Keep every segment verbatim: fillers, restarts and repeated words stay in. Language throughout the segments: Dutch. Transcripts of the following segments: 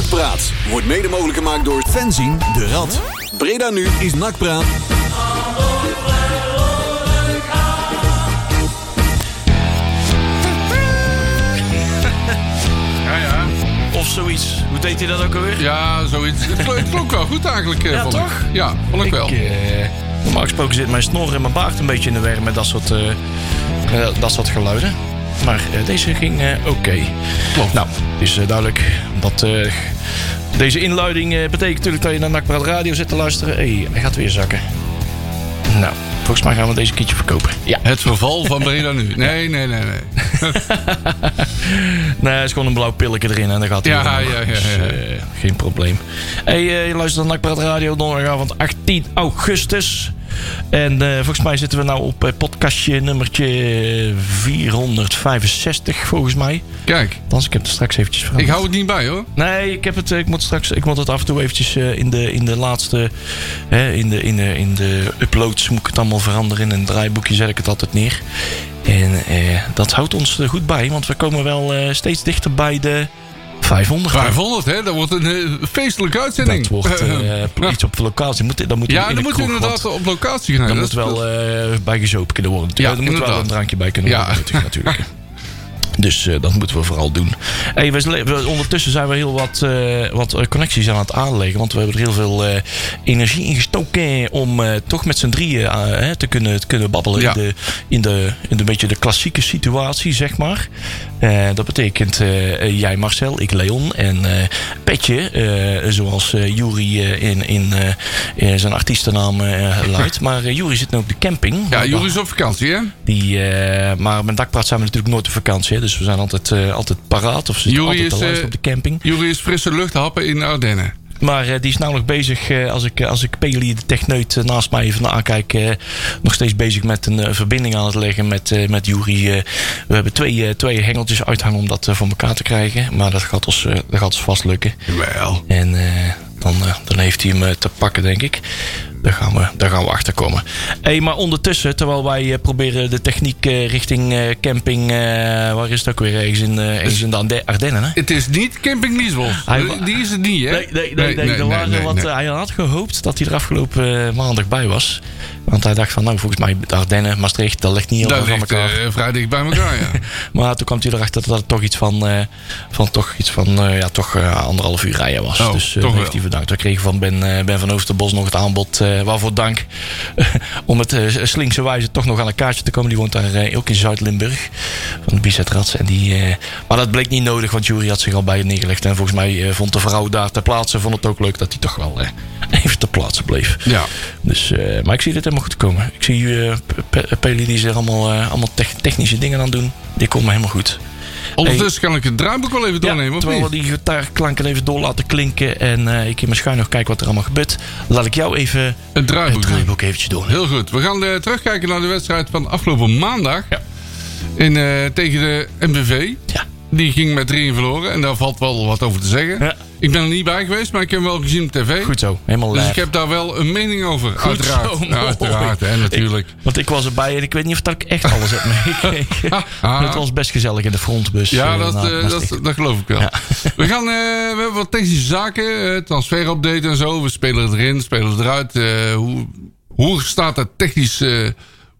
NACPraat wordt mede mogelijk gemaakt door Fenzin de Rad. Breda nu is NACPraat. Ja, ja. Of zoiets. Hoe deed hij dat ook alweer? Ja, zoiets. Het klonk wel goed eigenlijk. Ja, vond toch? Ik. Ja, vond ik, ik wel. Eh, normaal gesproken zit mijn snor en mijn baard een beetje in de weer met dat soort, uh, uh, dat soort geluiden. Maar uh, deze ging uh, oké. Okay. Klopt. Nou, het is uh, duidelijk dat uh, deze inluiding uh, betekent natuurlijk dat je naar NACPraat Radio zit te luisteren. Hé, hey, hij gaat weer zakken. Nou, volgens mij gaan we deze keertje verkopen. Ja. Het verval van Breda nu. Nee, nee, nee, nee. Nee, er is gewoon een blauw pilletje erin en dan gaat hij ja, ja, ja, ja. Dus, uh, geen probleem. Hey, uh, je luistert naar NACPraat Radio donderdagavond achttien augustus. En uh, volgens mij zitten we nou op uh, podcastje nummertje vierhonderdvijfenzestig, volgens mij. Kijk. Anders, ik heb het straks eventjes veranderd. Ik hou het niet bij, hoor. Nee, ik, heb het, ik, moet, straks, ik moet het af en toe eventjes uh, in, de, in de laatste... Hè, in, de, in, de, in de uploads moet ik het allemaal veranderen. In een draaiboekje zet ik het altijd neer. En uh, dat houdt ons er goed bij, want we komen wel uh, steeds dichter bij de... vijfhonderd. vijfhonderd, hè? Dat wordt een uh, feestelijke uitzending. Dat wordt uh, uh, iets op de locatie. Moet, dan moet ja, in dan moet je inderdaad op locatie gaan. Dan moet wel uh, bij gezopen kunnen worden. Ja, dan moet wel een drankje bij kunnen worden. Ja. Nuttig, natuurlijk. Dus uh, dat moeten we vooral doen. Hey, we, we, ondertussen zijn we heel wat, uh, wat connecties aan het aanleggen. Want we hebben er heel veel uh, energie in gestoken om uh, toch met z'n drieën uh, te, kunnen, te kunnen babbelen. Ja. In, de, in, de, in de beetje de klassieke situatie, zeg maar. Uh, dat betekent uh, jij Marcel, ik Leon en uh, Petje. Uh, zoals uh, Juri uh, in, in uh, zijn artiestennaam uh, luidt. Maar uh, Juri zit nu op de camping. Ja, Juri is op vakantie, hè? Die, uh, maar met NACPraat zijn we natuurlijk nooit op vakantie, hè? Dus we zijn altijd, uh, altijd paraat. Of ze zitten altijd te luisteren op de camping. Juri is frisse lucht happen in Ardennen. Maar uh, die is namelijk bezig, uh, als ik, als ik Peli, de techneut, uh, naast mij even aankijk... Uh, nog steeds bezig met een uh, verbinding aan het leggen met, uh, met Juri. Uh, we hebben twee, uh, twee hengeltjes uithangen om dat uh, voor elkaar te krijgen. Maar dat gaat ons, uh, dat gaat ons vast lukken. Wel. En uh, dan, uh, dan heeft hij hem uh, te pakken, denk ik. Daar gaan we, daar gaan we achter komen. Hey, maar ondertussen, terwijl wij uh, proberen de techniek uh, richting uh, camping... Uh, waar is het ook weer? Ergens in, uh, ergens in de Ardennen, hè? Het is niet camping Liesbos. Die is het niet, hè? Nee, nee, nee, nee, nee, nee, waren nee, wat, nee. Uh, hij had gehoopt dat hij er afgelopen uh, maandag bij was. Want hij dacht van, nou, volgens mij de Ardennen, Maastricht... dat ligt niet heel erg aan elkaar. Dat ligt uh, vrij dicht bij elkaar, ja. Maar toen kwam hij erachter dat het toch iets van... Uh, van toch iets van, uh, ja, toch uh, anderhalf uur rijden was. Oh, dus uh, toch heeft hij bedankt. We kregen van Ben, uh, Ben van Oosterbos nog het aanbod... Uh, Uh, waarvoor dank om het uh, slinkse wijze toch nog aan een kaartje te komen. Die woont daar uh, ook in Zuid-Limburg. Van de Bizet-Rats. Uh, maar dat bleek niet nodig, want Juri had zich al bij het neergelegd. En volgens mij uh, vond de vrouw daar ter plaatse... vond het ook leuk dat hij toch wel uh, even ter plaatse bleef. Ja. Dus, uh, maar ik zie dit helemaal goed komen. Ik zie uh, Peli die zich allemaal, uh, allemaal te- technische dingen aan doen. Dit komt me helemaal goed. Ondertussen kan ik het draaiboek wel even doornemen, ja, of terwijl niet? Terwijl we die gitaarklanken even door laten klinken... en uh, ik in mijn schuin nog kijken wat er allemaal gebeurt... laat ik jou even het draaiboek, het draaiboek eventjes doornemen. Heel goed. We gaan uh, terugkijken naar de wedstrijd van afgelopen maandag... Ja. In, uh, tegen de M V V. Ja. Die ging met drieën verloren en daar valt wel wat over te zeggen. Ja. Ik ben er niet bij geweest, maar ik heb hem wel gezien op tv. Goed zo, helemaal live. Dus ik heb daar wel een mening over, goed uiteraard. Zo, nou, uiteraard, hè, natuurlijk. Ik, want ik was erbij en ik weet niet of dat ik echt alles heb meegekregen. ah, ah. Het was best gezellig in de frontbus. Ja, dat, nou, uh, dat, dat geloof ik wel. Ja. We, gaan, uh, we hebben wat technische zaken, uh, transferupdate en zo. We spelen erin, spelen eruit. Uh, hoe, hoe staat dat technisch... Uh,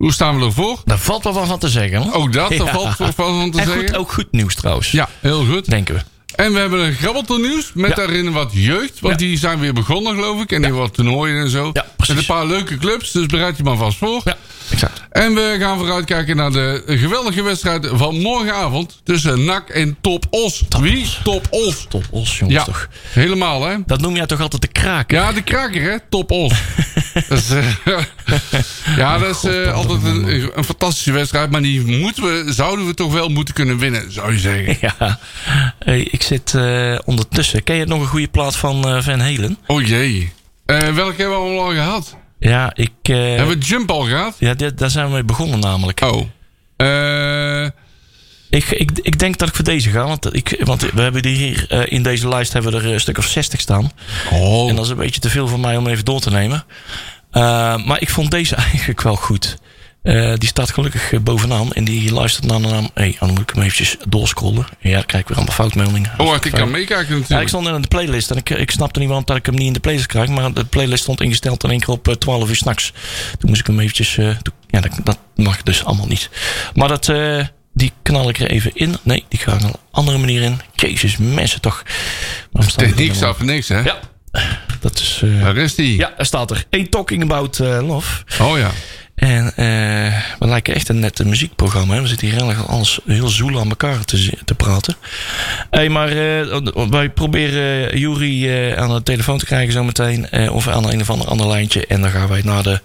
Hoe staan we ervoor? Daar valt wel van te zeggen. Hoor. Ook dat, daar ja. valt wel van te en zeggen. En ook goed nieuws trouwens. Ja, heel goed. Denken we. En we hebben een grabbeltoernieuws met ja. daarin wat jeugd. Want ja. die zijn weer begonnen, geloof ik. En ja. die wat toernooien en zo. Ja, met een paar leuke clubs, dus bereid je maar vast voor. Ja, exact. En we gaan vooruitkijken naar de geweldige wedstrijd van morgenavond. Tussen N A C en Top Oss. Top Wie? Os. Top Oss. Top Oss, jongens ja. toch. Helemaal, hè. Dat noem jij toch altijd de kraker? Ja, de kraker, hè. Top Oss. Dat is, uh, ja, dat is uh, altijd een, een fantastische wedstrijd. Maar die moeten we, zouden we toch wel moeten kunnen winnen, zou je zeggen. Ja. Hey, ik zit uh, ondertussen. Ken je nog een goede plaat van uh, Van Halen? Oh jee. Uh, welke hebben we al gehad? Ja, ik... Uh, hebben we Jump al gehad? Ja, dit, daar zijn we mee begonnen namelijk. Oh. Eh... Uh... Ik, ik, ik denk dat ik voor deze ga. Want, ik, want we hebben die hier uh, in deze lijst hebben we er een stuk of zestig staan. Oh. En dat is een beetje te veel voor mij om even door te nemen. Uh, maar ik vond deze eigenlijk wel goed. Uh, die staat gelukkig bovenaan en die luistert naar de naam. Hé, hey, dan moet ik hem eventjes doorscrollen. Ja, dan krijg ik weer allemaal foutmeldingen. Oh, ik kan meekijken natuurlijk. Ja, ik stond in de playlist en ik, ik snapte niet waarom dat ik hem niet in de playlist krijg. Maar de playlist stond ingesteld in één keer op twaalf uur s'nachts. Toen moest ik hem eventjes... Uh, ja, dat, dat mag dus allemaal niet. Maar dat... Uh, Die knal ik er even in. Nee, die ga ik op een andere manier in. Jezus, mensen toch. Techniek staat voor niks, hè? Ja. Dat is... Uh, Waar is die? Ja, er staat er. Ain't talking about uh, love. Oh ja. En uh, we lijken echt een net muziekprogramma. Hè? We zitten hier eigenlijk alles heel zoel aan elkaar te, te praten. Hey, maar uh, wij proberen uh, Jury uh, aan de telefoon te krijgen zometeen. Uh, of aan een of ander, ander lijntje. En dan gaan wij naar de,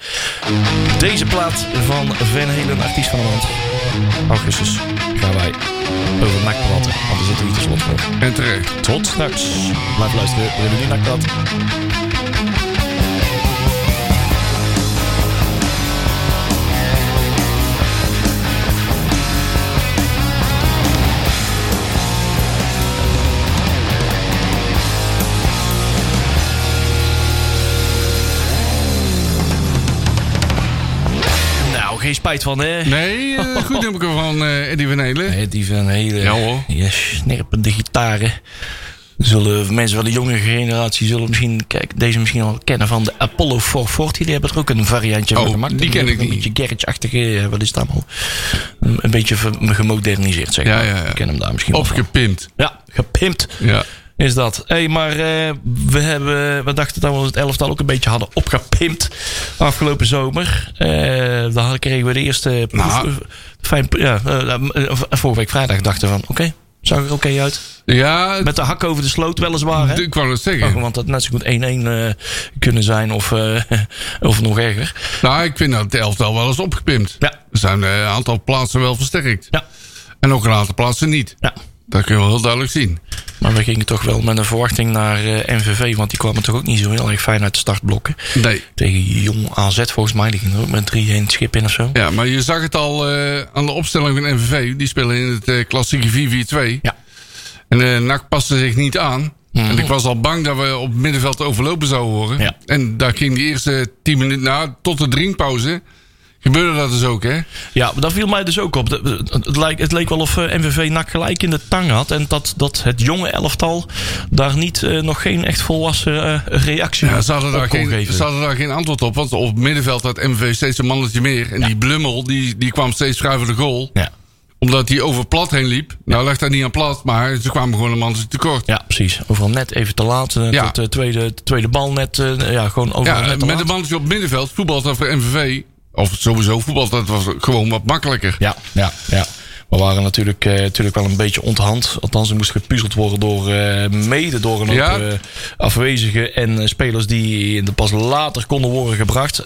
deze plaat van Van Halen, artiest van de maand. Augustus gaan wij over N A C praten. Anders zitten we niet te slot voor. En terecht. Tot straks. Blijf luisteren. We hebben nu N A C praat. Geen spijt van, hè? Nee, uh, goed nummer van uh, Eddie Van Halen. Eddie Van Halen. Ja hoor. Ja, snerpende gitaren. Zullen mensen van de jonge generatie zullen misschien, kijk, deze misschien al kennen van de Apollo vier veertien. Die hebben er ook een variantje oh, van gemaakt. Die ken ik niet. Een beetje garage-achtige, wat is dat allemaal? Een beetje gemoderniseerd, zeg maar. Ja, ja, ja. Ik ken hem daar misschien wel. Of gepimpt. Ja, gepimpt. Ja. Is dat. Hé, hey, maar uh, we, hebben, we dachten dat we het elftal ook een beetje hadden opgepimpt afgelopen zomer. Uh, dan kregen we de eerste... Nou, fijn, ja, uh, vorige week vrijdag dachten we van, oké, okay, zag er oké okay uit. Ja, met de hak over de sloot weliswaar. Hè? Ik wou het zeggen. Oh, want dat net zo goed één-één uh, kunnen zijn of, uh, of nog erger. Nou, ik vind dat het elftal wel eens opgepimpt. Ja. Er zijn een aantal plaatsen wel versterkt. Ja. En ook een aantal plaatsen niet. Ja. Dat kun je wel heel duidelijk zien. Maar we gingen toch wel met een verwachting naar uh, M V V. Want die kwamen toch ook niet zo heel erg fijn uit de startblokken. Nee. Tegen Jong A Z volgens mij. Die gingen er ook met drie-één het schip in of zo. Ja, maar je zag het al uh, aan de opstelling van M V V. Die spelen in het uh, klassieke vier vier twee. Ja. En uh, N A C paste zich niet aan. Mm-hmm. En ik was al bang dat we op het middenveld overlopen zouden worden. Ja. En daar ging die eerste tien minuten na tot de drinkpauze... Gebeurde dat dus ook, hè? Ja, dat viel mij dus ook op. Het leek, het leek wel of M V V N A C gelijk in de tang had. En dat, dat het jonge elftal daar niet, uh, nog geen echt volwassen uh, reactie ja, ze hadden op daar kon geen, geven. Ze hadden daar geen antwoord op. Want op het middenveld had M V V steeds een mannetje meer. En ja. die Blummel, die, die kwam steeds schuiven de goal. Ja. Omdat hij over plat heen liep. Nou ja. lag dat niet aan plat, maar ze kwamen gewoon een mannetje tekort. Ja, precies. Overal net even te laat. Uh, ja. Tot de uh, tweede, tweede bal net. Uh, ja, gewoon overal ja, net te met een mannetje op het middenveld. Voetbal dat voor M V V... Of sowieso voetbal, dat was gewoon wat makkelijker. Ja, ja, ja. We waren natuurlijk, uh, natuurlijk wel een beetje onthand. Althans, er moest gepuzzeld worden door uh, mede door een ja. hoop uh, afwezigen en uh, spelers die pas later konden worden gebracht. Uh,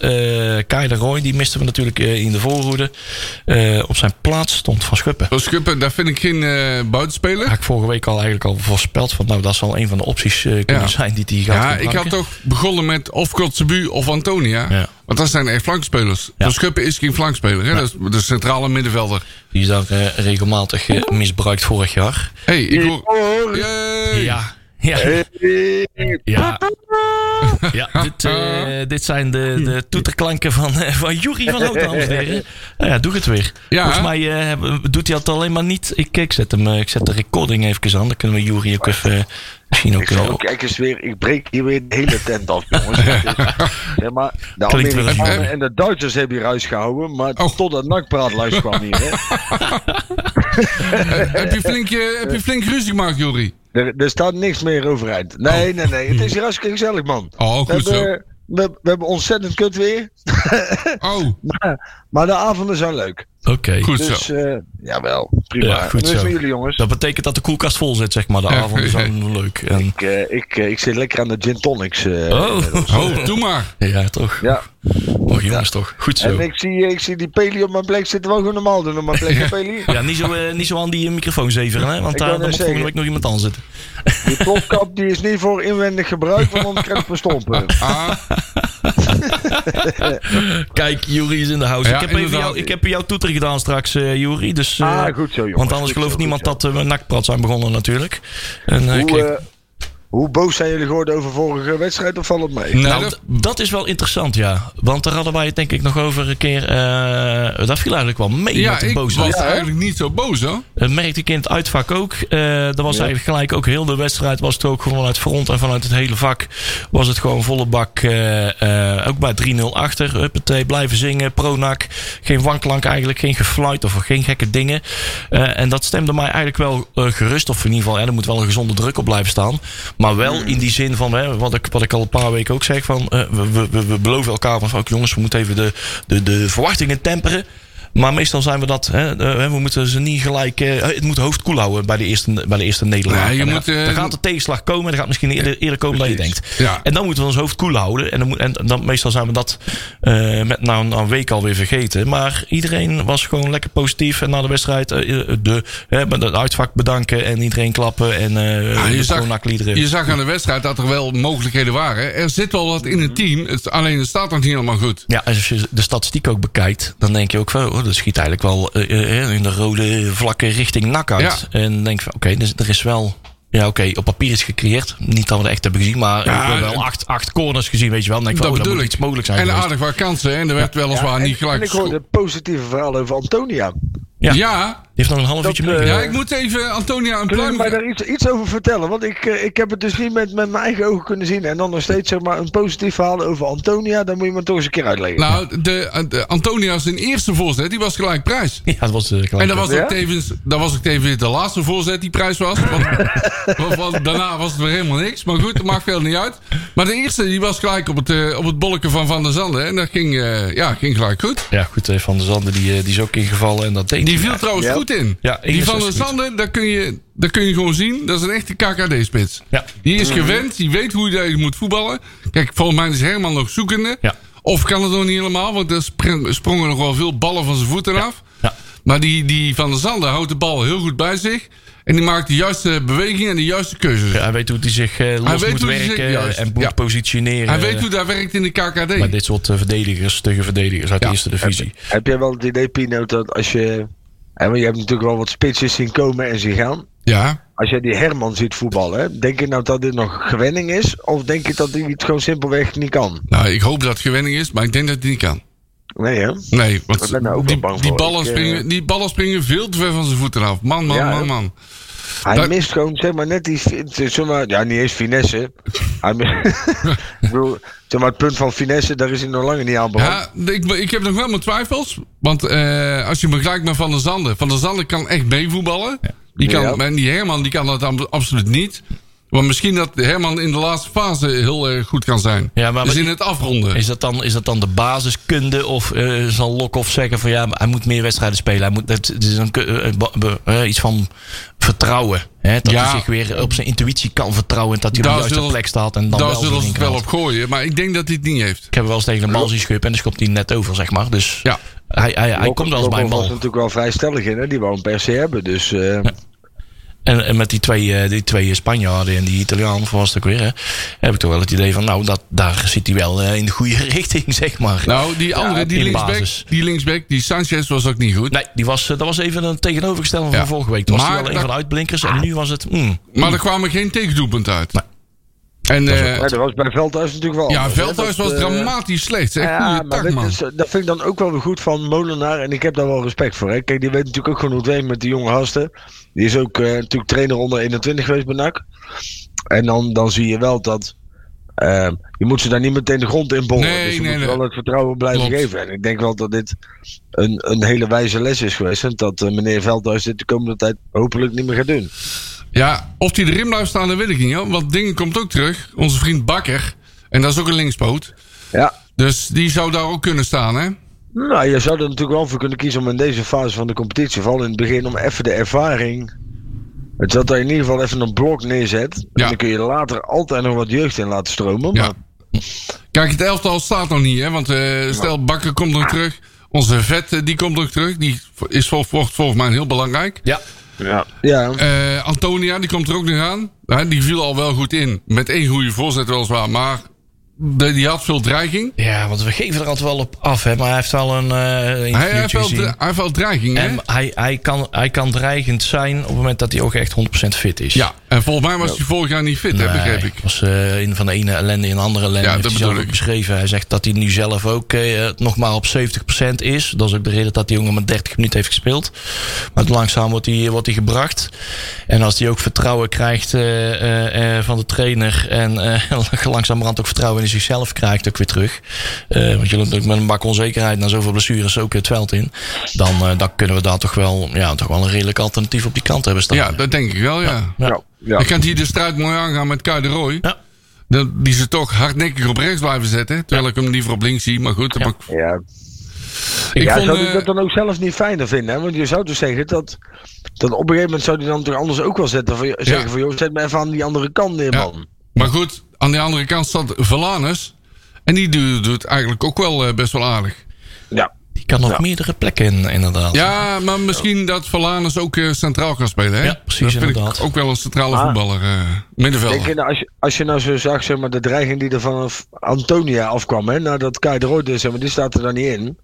Kai de Roy, die misten we natuurlijk uh, in de voorhoede. Uh, op zijn plaats stond Van Schuppen. Van Schuppen, daar vind ik geen uh, buitenspeler. Had ik vorige week al eigenlijk al voorspeld. Want nou, dat zal een van de opties uh, kunnen ja. zijn die die gaat Ja, gebruiken. Ik had toch begonnen met of Kotzebu of Antonia. Ja. Want dat zijn echt flankspelers. Ja. Van Schuppen is geen flankspeler. Hè? Ja. Dat is de centrale middenvelder. Die is daar uh, regelmatig uh, misbruikt vorig jaar. Hé, hey, ik hoor... Yay. Ja. Ja. Ja. Ja, dit, uh, dit zijn de, de toeterklanken van, uh, van Jury van Houten, dames en heren. Nou ja, doe het weer. Ja, volgens mij uh, doet hij het alleen maar niet. Ik, ik, zet hem, ik zet de recording even aan. Dan kunnen we Jury ook even... Uh, Ook, ik zou, kijk eens weer, ik breek hier weer de hele tent af, jongens. Ja, maar de Amerikanen en de Duitsers hebben hier huis gehouden, maar oh. tot dat N A C-praatlijst kwam hier. Hè. heb, je flink, uh, heb je flink ruzie gemaakt, Jury? Er, er staat niks meer overeind. Nee, nee, nee. Het is hier hartstikke gezellig, man. Oh, goed hebben, zo. We, we hebben ontzettend kut weer. oh. maar, maar de avonden zijn leuk. Oké, okay, goed dus, zo. Uh, jawel, prima. Ja, goed dus zo. Jullie, jongens. Dat betekent dat de koelkast vol zit, zeg maar. De ja, avond is ja, ja. leuk. En... Ik, uh, ik, uh, ik zit lekker aan de gin tonics. Uh, oh. oh, doe maar. Ja, toch. Ja. Oh, jongens, ja. toch. Goed zo. En ik zie, ik zie die Peli op mijn plek zitten. We gewoon normaal doen op mijn plek, ja. Peli. Ja, niet zo, uh, niet zo aan die microfoon zeveren, hè. Want uh, daar moet volgende week nog iemand aan zitten. Die plofkap die is niet voor inwendig gebruik, want dan krijg ik verstompen. Ah. Kijk, Jury is in de house. Ja, ik, heb even jou, ik heb jou toeter gedaan straks, uh, Jury. Dus, uh, ah, goed zo, jongens. Want anders gelooft niemand dat we uh, N A C praat zijn begonnen, natuurlijk. En, uh, hoe, uh, Hoe boos zijn jullie geworden over vorige wedstrijd? Of valt het mee? Nou, nou, d- dat is wel interessant, ja. Want daar hadden wij het denk ik nog over een keer... Uh, dat viel eigenlijk wel mee ja, met de boosheid. Ja, ik was eigenlijk niet zo boos, hoor. Dat merkte ik in het uitvak ook. Uh, dat was ja. eigenlijk gelijk ook heel de wedstrijd. Was het ook gewoon vanuit front en vanuit het hele vak. Was het gewoon volle bak. Uh, uh, ook bij drie nul achter. Huppatee, blijven zingen. Pro-N A C. Geen wanklank eigenlijk. Geen gefluit of geen gekke dingen. Uh, en dat stemde mij eigenlijk wel uh, gerust. Of in ieder geval, hè, er moet wel een gezonde druk op blijven staan. Maar wel in die zin van, hè, wat, ik, wat ik al een paar weken ook zeg, van uh, we, we, we beloven elkaar van, ook jongens, we moeten even de, de, de verwachtingen temperen. Maar meestal zijn we dat, hè, uh, we moeten ze niet gelijk, uh, het moet hoofd koel houden bij de eerste, bij de eerste nederlaag. Ja, je moet, uh, dan gaat de tegenslag komen en dan gaat misschien eerder, eerder komen precies. dan je denkt. Ja. En dan moeten we ons hoofd koel houden. En dan, en dan meestal zijn we dat uh, met na een, een week alweer vergeten. Maar iedereen was gewoon lekker positief. En na de wedstrijd uh, de, uh, de uitvak bedanken en iedereen klappen. En uh, ja, je, zag, je zag aan de wedstrijd dat er wel mogelijkheden waren. Er zit wel wat in het team, het, alleen het staat nog niet helemaal goed. Ja, als je de statistiek ook bekijkt, dan denk je ook wel... Dat schiet eigenlijk wel uh, in de rode vlakke richting N A C uit. Ja. En denk van, oké, okay, dus er is wel... Ja, oké, okay, op papier is gecreëerd. Niet dat we het echt hebben gezien, maar ja, we hebben wel acht, acht corners gezien, weet je wel. En denk dat van, oh, bedoel dat ik. Iets mogelijk zijn. En geweest. Aardig wat kansen, en er werd ja. weliswaar ja, en, niet gelijk... En ik hoorde het positieve verhaal over Antonia. Ja. ja. Die heeft nog een half uurtje mee. Uh, ja, ik moet even Antonia een pluim... Kun je mij daar iets, iets over vertellen? Want ik, uh, ik heb het dus niet met, met mijn eigen ogen kunnen zien. En dan nog steeds zeg maar een positief verhaal over Antonia. Dan moet je me toch eens een keer uitleggen. Nou, de, de Antonia zijn eerste voorzet, die was gelijk prijs. Ja, dat was gelijk prijs. En dat was, ja? ook tevens, dat was ook tevens de laatste voorzet die prijs was. Want, want, want daarna was het weer helemaal niks. Maar goed, dat maakt veel niet uit. Maar de eerste, die was gelijk op het, uh, op het bolleke van Van der Zanden. En dat ging, uh, ja, ging gelijk goed. Ja, goed, uh, Van der Zanden die, uh, die is ook ingevallen en dat deed. Die viel trouwens ja. goed in. Ja, die van de Sander, dat kun, je, dat kun je gewoon zien. Dat is een echte K K D-spits. Ja. Die is gewend, die weet hoe je moet voetballen. Kijk, volgens mij is Herman nog zoekende. Ja. Of kan het nog niet helemaal, want er sprongen nog wel veel ballen van zijn voeten ja. af. Ja. Maar die, die Van der Sander houdt de bal heel goed bij zich. En die maakt de juiste bewegingen en de juiste keuzes. Ja, hij weet hoe hij zich uh, los moet werken zich, en moet ja. positioneren. Hij weet hoe dat werkt in de K K D. Maar dit soort uh, verdedigers, tegen verdedigers uit ja. de eerste divisie. Heb, heb jij wel het idee, Pino, dat als je... En je hebt natuurlijk wel wat spitsjes zien komen en zien gaan. Ja. Als jij die Herman ziet voetballen, denk je nou dat dit nog gewenning is? Of denk je dat hij het gewoon simpelweg niet kan? Nou, ik hoop dat het gewenning is, maar ik denk dat hij niet kan. Nee, hè? Nee, want ik ben nou ook die, bang voor. Die ballen, ik, springen, die ballen springen veel te ver van zijn voeten af. Man, man, ja, man, man. Hij dat... mist gewoon, zeg maar, net die... Zeg maar, ja, niet eens finesse. Hij mist, ik bedoel, zeg maar, het punt van finesse, daar is hij nog langer niet aan behouden. Ja, ik, ik heb nog wel mijn twijfels. Want uh, als je me vergelijkt met Van der Zanden... Van der Zanden kan echt meevoetballen. Die kan, ja. En die Herman, die kan dat ab- absoluut niet. Want misschien dat Herman in de laatste fase heel erg goed kan zijn. Ja, maar dus in het afronden. Is dat dan, is dat dan de basiskunde? Of uh, zal Lokhoff zeggen van ja, hij moet meer wedstrijden spelen. Hij moet, het, het is een, uh, uh, uh, iets van vertrouwen. Hè? Dat ja. hij zich weer op zijn intuïtie kan vertrouwen. En dat hij daar op de juiste plek staat. En dan daar wel zullen ze het wel op gooien. Maar ik denk dat hij het niet heeft. Ik heb wel eens tegen een bal zien schuppen. En dan schopt hij net over, zeg maar. Dus ja. hij, hij, hij Lokhoff, komt wel eens bij een bal. Lokhoff was natuurlijk wel vrij stellig in. Hè? Die wou hem per se hebben. Dus... Uh, ja. En, en met die twee, die twee Spanjaarden en die Italiaan, was het ook weer, hè, heb ik toch wel het idee van, nou, dat, daar zit hij wel in de goede richting, zeg maar. Nou, die andere, ja, die, linksback, die linksback, die Sanchez was ook niet goed. Nee, die was, dat was even een tegenovergestelde ja. van vorige week. Toen was hij wel dat, een van de uitblinkers en nu was het... Mm, maar mm. er kwamen geen tegendoelpunt uit. Nee. En, dat, was ook, uh, dat was bij Veldhuis natuurlijk wel. Ja, anders, Veldhuis dat, was uh, dramatisch slecht. Echt ja, goede tak, man. Is, dat vind ik dan ook wel weer goed van Molenaar. En ik heb daar wel respect voor. Hè. Kijk, die weet natuurlijk ook gewoon hoe het werkt met die jonge gasten. Die is ook uh, natuurlijk trainer onder eenentwintig geweest bij N A C. En dan, dan zie je wel dat... Uh, je moet ze daar niet meteen de grond in boren. Nee, dus je nee, moet nee. wel het vertrouwen blijven Klopt. geven. En ik denk wel dat dit een, een hele wijze les is geweest. En dat uh, meneer Veldhuis dit de komende tijd hopelijk niet meer gaat doen. Ja, of die erin blijft staan, dat weet ik niet. Hoor. Want Dingen komt ook terug. Onze vriend Bakker. En dat is ook een linkspoot. Ja. Dus die zou daar ook kunnen staan, hè? Nou, je zou er natuurlijk wel voor kunnen kiezen om in deze fase van de competitie, vooral in het begin, om even de ervaring... Het zat dat je in ieder geval even een blok neerzet. En ja. dan kun je er later altijd nog wat jeugd in laten stromen. Maar... Ja. Kijk, het elftal staat nog niet, hè? Want uh, stel, Bakker komt nog terug. Onze Vet, die komt nog terug. Die is vol, volgens, volgens mij heel belangrijk. Ja. Ja. Ja. Uh, Antonia, die komt er ook nog aan. Uh, die viel al wel goed in. Met één goede voorzet weliswaar. Maar De, die had veel dreiging. Ja, want we geven er altijd wel op af. Hè? Maar hij heeft wel een uh, hij, heeft wel, hij heeft wel dreiging. Hè? Hij, hij, kan, hij kan dreigend zijn op het moment dat hij ook echt honderd procent fit is. Ja, en volgens mij was hij vorig jaar niet fit, nee, hè, begreep ik. was uh, in van de ene ellende in de andere ellende. Ja, dat bedoel ik. Beschreven. Hij zegt dat hij nu zelf ook uh, nog maar op zeventig procent is. Dat is ook de reden dat die jongen maar dertig minuten heeft gespeeld. Maar langzaam wordt hij, wordt hij gebracht. En als hij ook vertrouwen krijgt uh, uh, uh, van de trainer... en uh, langzamerhand ook vertrouwen in zichzelf krijgt ook weer terug. Uh, want je loopt ook met een bak onzekerheid naar zoveel blessures ook het veld in. Dan, uh, dan kunnen we daar toch wel, ja, toch wel een redelijk alternatief op die kant hebben staan. Ja, dat denk ik wel, ja. ja, ja. ja. Je kunt hier de strijd mooi aangaan met Kuyt de Roy. Ja. Die ze toch hardnekkig op rechts blijven zetten. Terwijl ja. ik hem liever op links zie, maar goed. Ja. Ik, ja. Ik ja, vond, zou ik dat dan ook zelf niet fijner vinden? Hè? Want je zou dus zeggen dat, dat op een gegeven moment zou die dan toch anders ook wel zetten. Voor, zeggen ja. van, joh, zet me even aan die andere kant neer, man. Ja. Maar goed... Aan de andere kant staat Valanus. En die doet het eigenlijk ook wel best wel aardig. Ja. Die kan op ja. meerdere plekken in, inderdaad. Ja, maar misschien dat Valanus ook centraal kan spelen. Hè? Ja, precies, dat inderdaad. Vind ik ook wel een centrale ah. voetballer. Uh, middenvelder. Denk, nou, als, je, als je nou zo zag, zeg maar, de dreiging die er van Antonia afkwam. Hè, nadat Kuyt de Roy, zeg maar, die staat er dan niet in.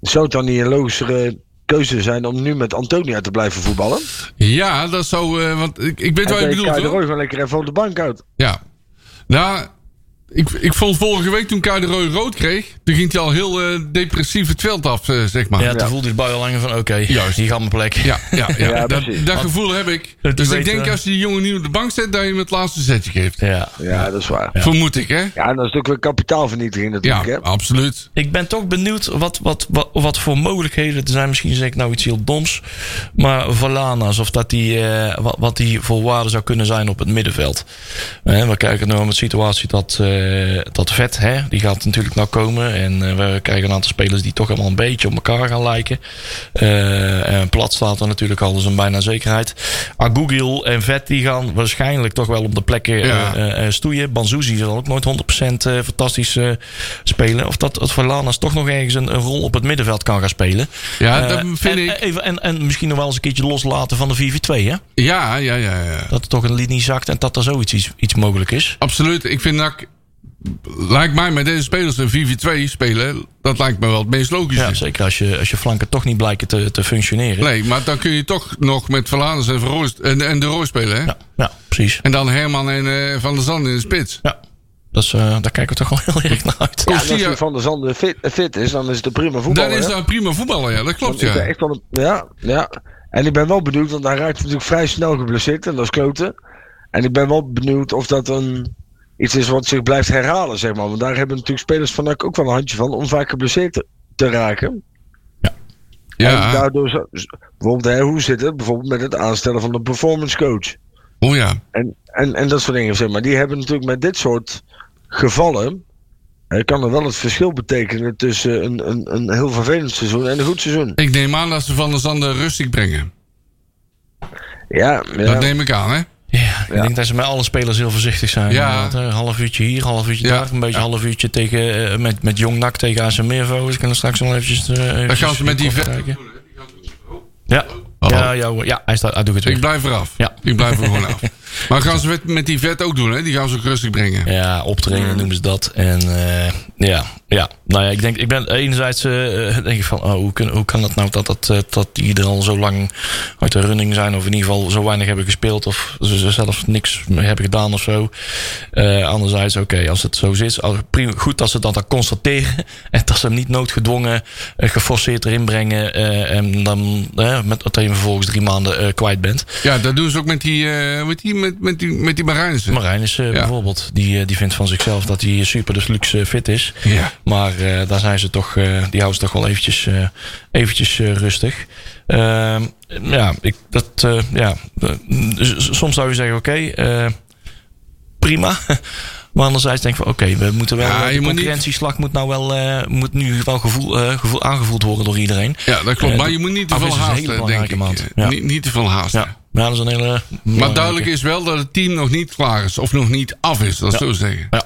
Zou het dan niet een logischere keuze zijn om nu met Antonia te blijven voetballen? Ja, dat zou... Uh, want ik, ik weet en wat je bedoelt. Kuyt de Roy gewoon lekker even op de bank uit. Ja. Nou, ik, ik vond vorige week toen Kuyt de Roy rood kreeg... toen ging hij al heel uh, depressief het veld af, uh, zeg maar. Ja, toen ja. voelde hij bij al langer van... oké, okay, juist, hier gaat mijn plek. Ja, ja, ja. ja dat, dat gevoel heb ik. Dus, dus ik denk uh... als je die jongen nu op de bank zet... dat je hem het laatste zetje geeft. Ja, ja dat is waar. Ja. Vermoed ik, hè? Ja, en dat is ook weer kapitaalvernietiging natuurlijk, ja, hè? Absoluut. Ik ben toch benieuwd wat, wat, wat, wat voor mogelijkheden... er zijn misschien, zeg ik nou iets heel doms... maar Valanus, of dat die, uh, wat, wat die voor waarde zou kunnen zijn op het middenveld. Uh, we kijken nu om de situatie dat... Uh, Uh, dat vet, hè, die gaat natuurlijk nou komen. En uh, we krijgen een aantal spelers die toch allemaal een beetje op elkaar gaan lijken. Uh, en Plat staat er natuurlijk al, dus een bijna zekerheid. Agugil en Vet, die gaan waarschijnlijk toch wel op de plekken ja. uh, uh, stoeien. Banzuzi zal ook nooit honderd procent uh, fantastisch uh, spelen. Of dat, dat Valanus toch nog ergens een, een rol op het middenveld kan gaan spelen. Ja, uh, dat vind en, ik. Even, en, en misschien nog wel eens een keertje loslaten van de vier vier twee, hè? Ja, ja, ja, ja. Dat er toch een linie zakt en dat er zoiets iets, iets mogelijk is. Absoluut. Ik vind dat... Lijkt mij met deze spelers een vier vier twee spelen, dat lijkt me wel het meest logische. Ja, zeker als je, als je flanken toch niet blijken te, te functioneren. Nee, maar dan kun je toch nog met Valanus en, en, en de Roy spelen, hè? Ja, ja, precies. En dan Herman en uh, Van der Zanden in de spits. Ja, dat is, uh, daar kijken we toch wel heel erg naar uit. Ja, als die Van der Zanden fit, fit is, dan is het een prima voetballer. Dan is dat een prima voetballer, ja, dat klopt, ja. Echt wel een, ja, ja. En ik ben wel benieuwd, want hij raakt natuurlijk vrij snel geblesseerd en dat is kloten. En ik ben wel benieuwd of dat een... iets is wat zich blijft herhalen, zeg maar. Want daar hebben natuurlijk spelers van ook wel een handje van... om vaak geblesseerd te, te raken. Ja. ja. En daardoor... Bijvoorbeeld, hè, hoe zit het? Bijvoorbeeld met het aanstellen van de performance coach. Oh ja. En, en, en dat soort dingen, zeg maar. Die hebben natuurlijk met dit soort gevallen... Hij kan er wel het verschil betekenen... tussen een, een, een heel vervelend seizoen en een goed seizoen. Ik neem aan dat ze Van der Zanden rustig brengen. Ja, ja. Dat neem ik aan, hè? Ja, ik ja. denk dat ze met alle spelers heel voorzichtig zijn. Ja. Een half uurtje hier, half uurtje ja. daar. Een beetje ja. half uurtje tegen, met, met Jong N A C tegen A Z Meervo. Dus kunnen straks nog eventjes... Uh, dan gaan ze met die... Kijken. Ja. Oh. Ja, ja, ja, hij staat, hij doet het weer. Ik blijf eraf. Ja. Ik blijf er gewoon af. Maar gaan ze met, met die Vet ook doen, hè? Die gaan ze ook rustig brengen. Ja, optrainen noemen ze dat. En uh, ja, ja, nou ja, ik denk, ik ben enerzijds uh, denk ik van, oh, hoe, kun, hoe kan dat nou dat, dat, dat die er al zo lang uit de running zijn, of in ieder geval zo weinig hebben gespeeld, of ze zelfs niks hebben gedaan of zo. Uh, anderzijds, oké, okay, als het zo zit, als, prima, goed dat ze dat dan constateren en dat ze hem niet noodgedwongen, uh, geforceerd erin brengen uh, en dan uh, met dat je hem vervolgens drie maanden uh, kwijt bent. Ja, dat doen ze ook met die, uh, met die, met, met die, met die Marijnissen. Marijnissen ja. bijvoorbeeld, die, die vindt van zichzelf dat hij super dus luxe fit is. Ja. Maar uh, daar zijn ze toch, uh, die houden ze toch wel eventjes, uh, eventjes uh, rustig. Uh, ja, ik, dat, uh, ja. Soms zou je zeggen, oké, okay, uh, prima. Maar anderzijds denk ik van, oké, okay, we moeten wel... Ja, de concurrentieslag moet, nou wel, uh, moet nu wel gevoel, uh, gevoel, aangevoeld worden door iedereen. Ja, dat klopt. Uh, maar je moet niet te veel haasten, denk ik. Ja. Niet, niet te veel haasten. Ja. Ja, dat is een hele... Maar duidelijk is wel dat het team nog niet klaar is. Of nog niet af is, dat ja. zo zeggen. Ja.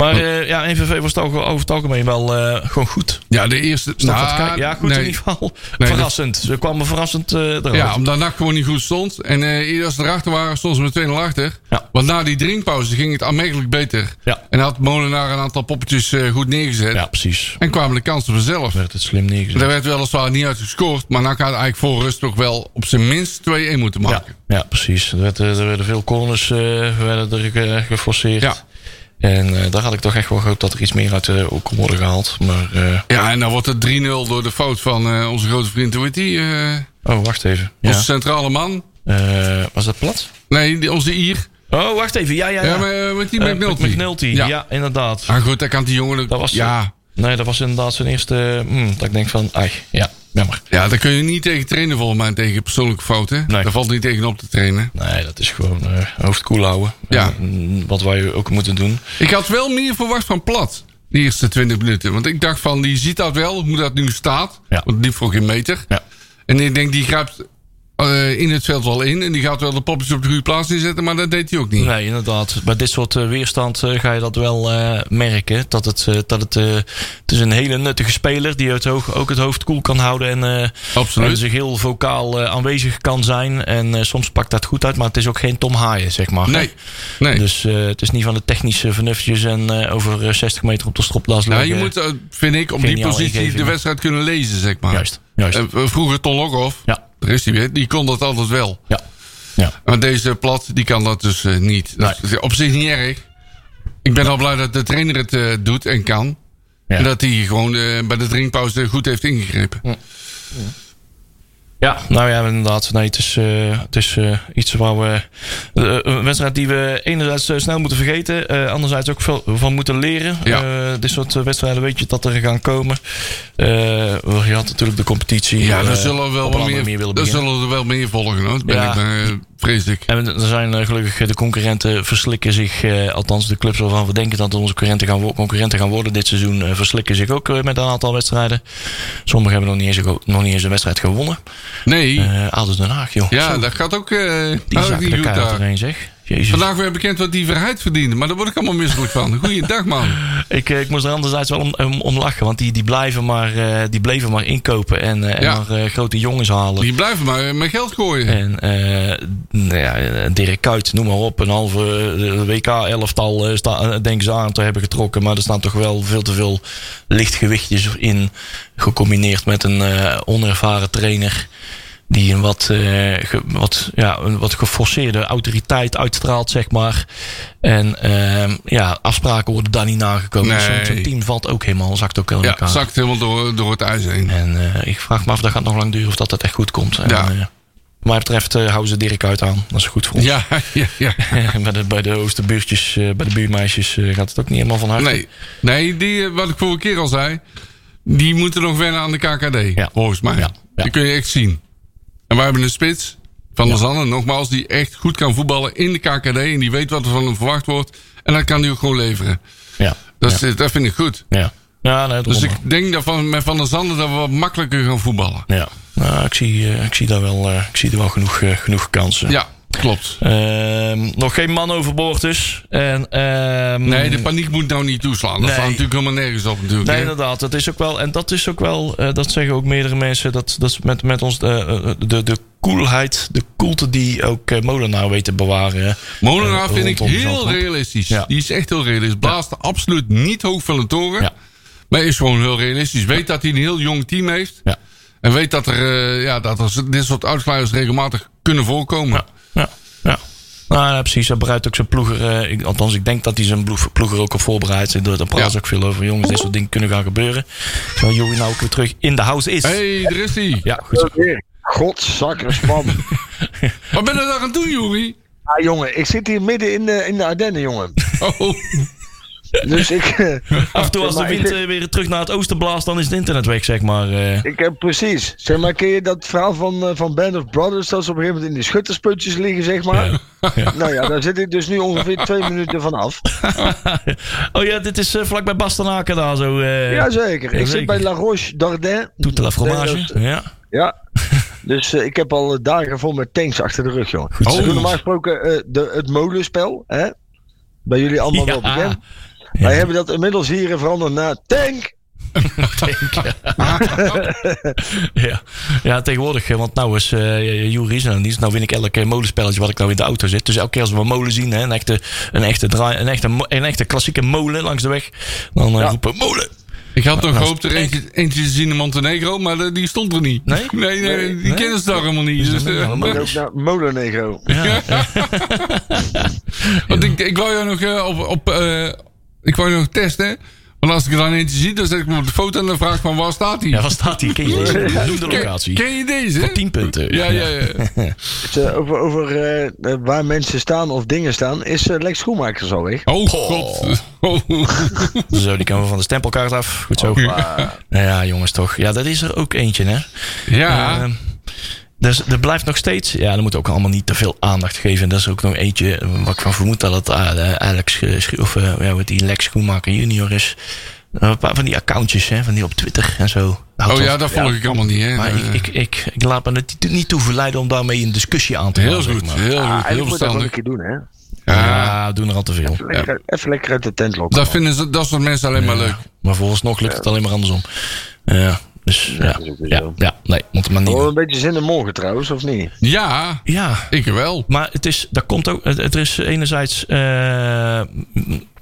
Maar uh, ja, M V V was toch over het algemeen wel uh, gewoon goed. Ja, de eerste... Nou, ja, goed nee, in ieder geval. Nee, verrassend. Ze kwamen verrassend uh, eruit. Ja, omdat N A C gewoon niet goed stond. En uh, als ze erachter waren, stonden ze met twee nul achter. Ja. Want na die drinkpauze ging het aanmerkelijk beter. Ja. En had Molenaar een aantal poppetjes uh, goed neergezet. Ja, precies. En kwamen de kansen vanzelf. Werd het slim neergezet. Er werd weliswaar niet uitgescoord. Maar N A C had eigenlijk voor rust toch wel op zijn minst twee één moeten maken. Ja, ja precies. Er, werd, er werden veel corners uh, werden er, uh, geforceerd. Ja. En uh, daar had ik toch echt wel gehoopt dat er iets meer uit uh, kon worden gehaald. Maar, uh, ja, en dan wordt het drie nul door de fout van uh, onze grote vriend Witty. Uh, oh, wacht even. Onze ja. centrale man. Uh, was dat Plat? Nee, die, onze Ier. Oh, wacht even. Ja, ja, ja. ja Witty uh, McNulty. McNulty, ja. ja, inderdaad. Maar goed, daar kan die jongen... Dat was ja. Zijn, nee, dat was inderdaad zijn eerste... Hmm, dat ik denk van, ai, ja, jammer. Ja, daar kun je niet tegen trainen volgens mij, tegen persoonlijke fouten. Nee. Daar valt niet tegen op te trainen. Nee, dat is gewoon uh, hoofd koel houden. Ja. En, wat wij ook moeten doen. Ik had wel meer verwacht van Plat, die eerste twintig minuten. Want ik dacht van, die ziet dat wel, hoe dat nu staat. Ja. Want die vroeg geen meter. Ja. En ik denk, die grijpt... Uh, in het veld wel in. En die gaat wel de popjes op de goede plaats inzetten. Maar dat deed hij ook niet. Nee, inderdaad. Bij dit soort uh, weerstand uh, ga je dat wel uh, merken. Dat het... Uh, dat het, uh, het is een hele nuttige speler. Die het hoog, ook het hoofd koel kan houden. En, uh, en zich heel vocaal uh, aanwezig kan zijn. En uh, soms pakt dat goed uit. Maar het is ook geen Tom Haaien, zeg maar. Nee. nee. Dus uh, het is niet van de technische vernuftjes. En uh, over zestig meter op de stropdas liggen. Ja, je moet, uh, vind ik, op die positie ingeving. De wedstrijd kunnen lezen, zeg maar. Juist. Juist. Uh, vroeger Ton Lokhoff. Ja. Daar is hij weer. Die kon dat altijd wel. Ja. ja. Maar deze Plat, die kan dat dus uh, niet. Nee. Dat is op zich niet erg. Ik ben ja. al blij dat de trainer het uh, doet en kan. Ja. En dat hij gewoon uh, bij de drinkpauze goed heeft ingegrepen. Ja. ja. Ja, nou ja, inderdaad. Nee, het is, uh, het is uh, iets waar we... Uh, een wedstrijd die we enerzijds snel moeten vergeten. Uh, anderzijds ook veel van moeten leren. Ja. Uh, dit soort wedstrijden weet je dat er gaan komen. Uh, je had natuurlijk de competitie. Ja, daar uh, zullen we wel meer, meer daar zullen er wel meer volgen. Hoor. Dat ben ja. ik, uh, vrees ik. En er zijn uh, gelukkig de concurrenten verslikken zich... Uh, althans, de clubs waarvan we denken dat onze concurrenten gaan, concurrenten gaan worden dit seizoen... Uh, verslikken zich ook uh, met een aantal wedstrijden. Sommigen hebben nog niet eens, nog niet eens een wedstrijd gewonnen. Nee. Uh, A D O Den Haag, joh. Ja, zo. Dat gaat ook... Uh, die zakken de kaart erheen, zeg. Jezus. Vandaag weer bekend wat die verheid verdiende. Maar daar word ik allemaal misselijk van. Goeiedag, man. ik, ik moest er anderzijds wel om, om, om lachen. Want die, die, blijven maar, uh, die bleven maar inkopen. En, uh, en ja. maar uh, grote jongens halen. Die blijven maar uh, met geld gooien. En uh, nou ja, Dirk Kuyt, noem maar op. Een halve uh, W K-elftal uh, uh, denken ze aan te hebben getrokken. Maar er staan toch wel veel te veel lichtgewichtjes in. Gecombineerd met een uh, onervaren trainer. Die een wat, uh, ge, wat, ja, een wat geforceerde autoriteit uitstraalt, zeg maar. En uh, ja, afspraken worden daar niet nagekomen. Nee. Dus zo'n team valt ook helemaal, zakt ook helemaal. Ja, elkaar. Zakt helemaal door, door het ijs heen. En uh, ik vraag me af, dat gaat nog lang duren of dat, dat echt goed komt. Ja. En, uh, wat mij betreft uh, houden ze Dirk uit aan. Dat is goed voor ons. Ja, ja, ja. bij, de, bij de oosterbuurtjes, uh, bij de buurmeisjes uh, gaat het ook niet helemaal van harte. Nee, nee die, wat ik vorige keer al zei, die moeten nog wennen aan de K K D. Ja. Volgens mij. Ja, ja. Die kun je echt zien. En wij hebben een spits van ja. Lausanne, nogmaals, die echt goed kan voetballen in de K K D. En die weet wat er van hem verwacht wordt. En dat kan hij ook gewoon leveren. Ja. Dat, is, ja. dat vind ik goed. Ja. Ja, nee, dus ik denk dat van, met Van der Zanden dat we wat makkelijker gaan voetballen. Ja, nou, ik, zie, ik, zie daar wel, ik zie daar wel genoeg, genoeg kansen. Ja, klopt. Uh, nog geen man overboord dus. En, uh, nee, de paniek moet nou niet toeslaan. Dat nee. slaat natuurlijk helemaal nergens op. Natuurlijk, nee, hè? Inderdaad. Dat is ook wel, en dat is ook wel, uh, dat zeggen ook meerdere mensen, dat, dat met, met ons uh, de, de koelheid, de koelte die ook uh, Molenaar weet te bewaren. Molenaar uh, vind ik heel realistisch. Ja. Die is echt heel realistisch. Blaast ja. absoluut niet hoog van de toren. Ja. Maar is gewoon heel realistisch. Weet dat hij een heel jong team heeft. Ja. En weet dat er, uh, ja, dat er dit soort uitslagen regelmatig kunnen voorkomen. Ja. Ja, ja. Nou, ja, precies. Hij bereidt ook zijn ploeger. Uh, ik, althans, ik denk dat hij zijn ploeger ook op voorbereidt. En daar praat ja. ook veel over. Jongens, dit soort dingen kunnen gaan gebeuren. Terwijl Joey nou ook weer terug in de house is. Hé, hey, daar is hij. Ja, goed zo. Godzakkers, man. Wat ben je daar aan doen, Joey? Ah, jongen, ik zit hier midden in de, in de Ardennen, jongen. Oh. Dus ik, uh, af en toe als de wind uh, weer terug naar het oosten blaast, dan is het internet weg, zeg maar. Uh. Ik heb precies. Zeg maar, ken je dat verhaal van, uh, van Band of Brothers, dat ze op een gegeven moment in die schuttersputjes liggen, zeg maar? Ja. Ja. Nou ja, daar zit ik dus nu ongeveer twee minuten vanaf. Oh ja, dit is uh, vlak bij Bastenaken daar zo. Uh, Jazeker. Ja, ik zit bij La Roche-en-Ardenne. Tout de la fromage. De, ja. Ja. Dus uh, ik heb al uh, dagen vol met tanks achter de rug, joh. Goed, oh. Normaal gesproken uh, de, het molenspel, hè? Bij jullie allemaal ja. wel bekend. Ja. Wij hebben dat inmiddels hier veranderd naar tank. ja. ja, tegenwoordig, want nou is uh, Juries en dienst. Nou win ik elk molenspelletje wat ik nou in de auto zit. Dus elke keer als we een molen zien, hè, een, echte, een, echte draai, een, echte, een echte klassieke molen langs de weg, dan uh, ja. roepen molen. Ik had toch gehoopt er eentje, eentje te zien in Montenegro, maar die stond er niet. Nee? Nee, nee, nee die nee? kennen ze daar helemaal niet. Dus, uh, maar ook naar Montenegro. Ja. Ja. Ja. Want ik, ik wou jou nog uh, op, op uh, ik wou jou nog testen, hè. Want als ik er dan eentje zie, dan zet ik me op de foto en dan vraag ik van waar staat hij? Ja, waar staat hij? Ken je deze? Doe de locatie. Ken je deze? Voor tien punten. Ja, ja, ja. ja. Over, over uh, waar mensen staan of dingen staan, is uh, Lex Schoenmakers al weg. Oh, god. Oh. Zo, die komen we van de stempelkaart af. Goed zo. Oh, ja. ja, jongens toch. Ja, dat is er ook eentje, hè? Ja. Uh, Dus er blijft nog steeds... Ja, dan moet ook allemaal niet te veel aandacht geven. En dat is ook nog eentje wat ik van vermoed dat het uh, Alex... Of uh, ja, wat die Lex Schoenmaker junior is. Een paar van die accountjes, hè, van die op Twitter en zo. Houdt oh ja, dat volg ja, ik allemaal niet, hè. Maar ik, ik, ik, ik laat me niet toe verleiden om daarmee een discussie aan te gaan. Heel goed, heel goed. Ah, heel verstandig. Je moet dat wel een keer doen, hè. Ja, we doen er al te veel. Even lekker, ja. even lekker uit de tent lopen. Dat vinden ze, dat soort mensen alleen maar ja, leuk. Maar volgens nog lukt het alleen maar andersom. Ja. Dus ja, ja, ja, ja, nee, moet het maar niet. Oh, een beetje zin in morgen trouwens, of niet? Ja, ja, ik wel. Maar het is, dat komt ook, er is enerzijds, uh,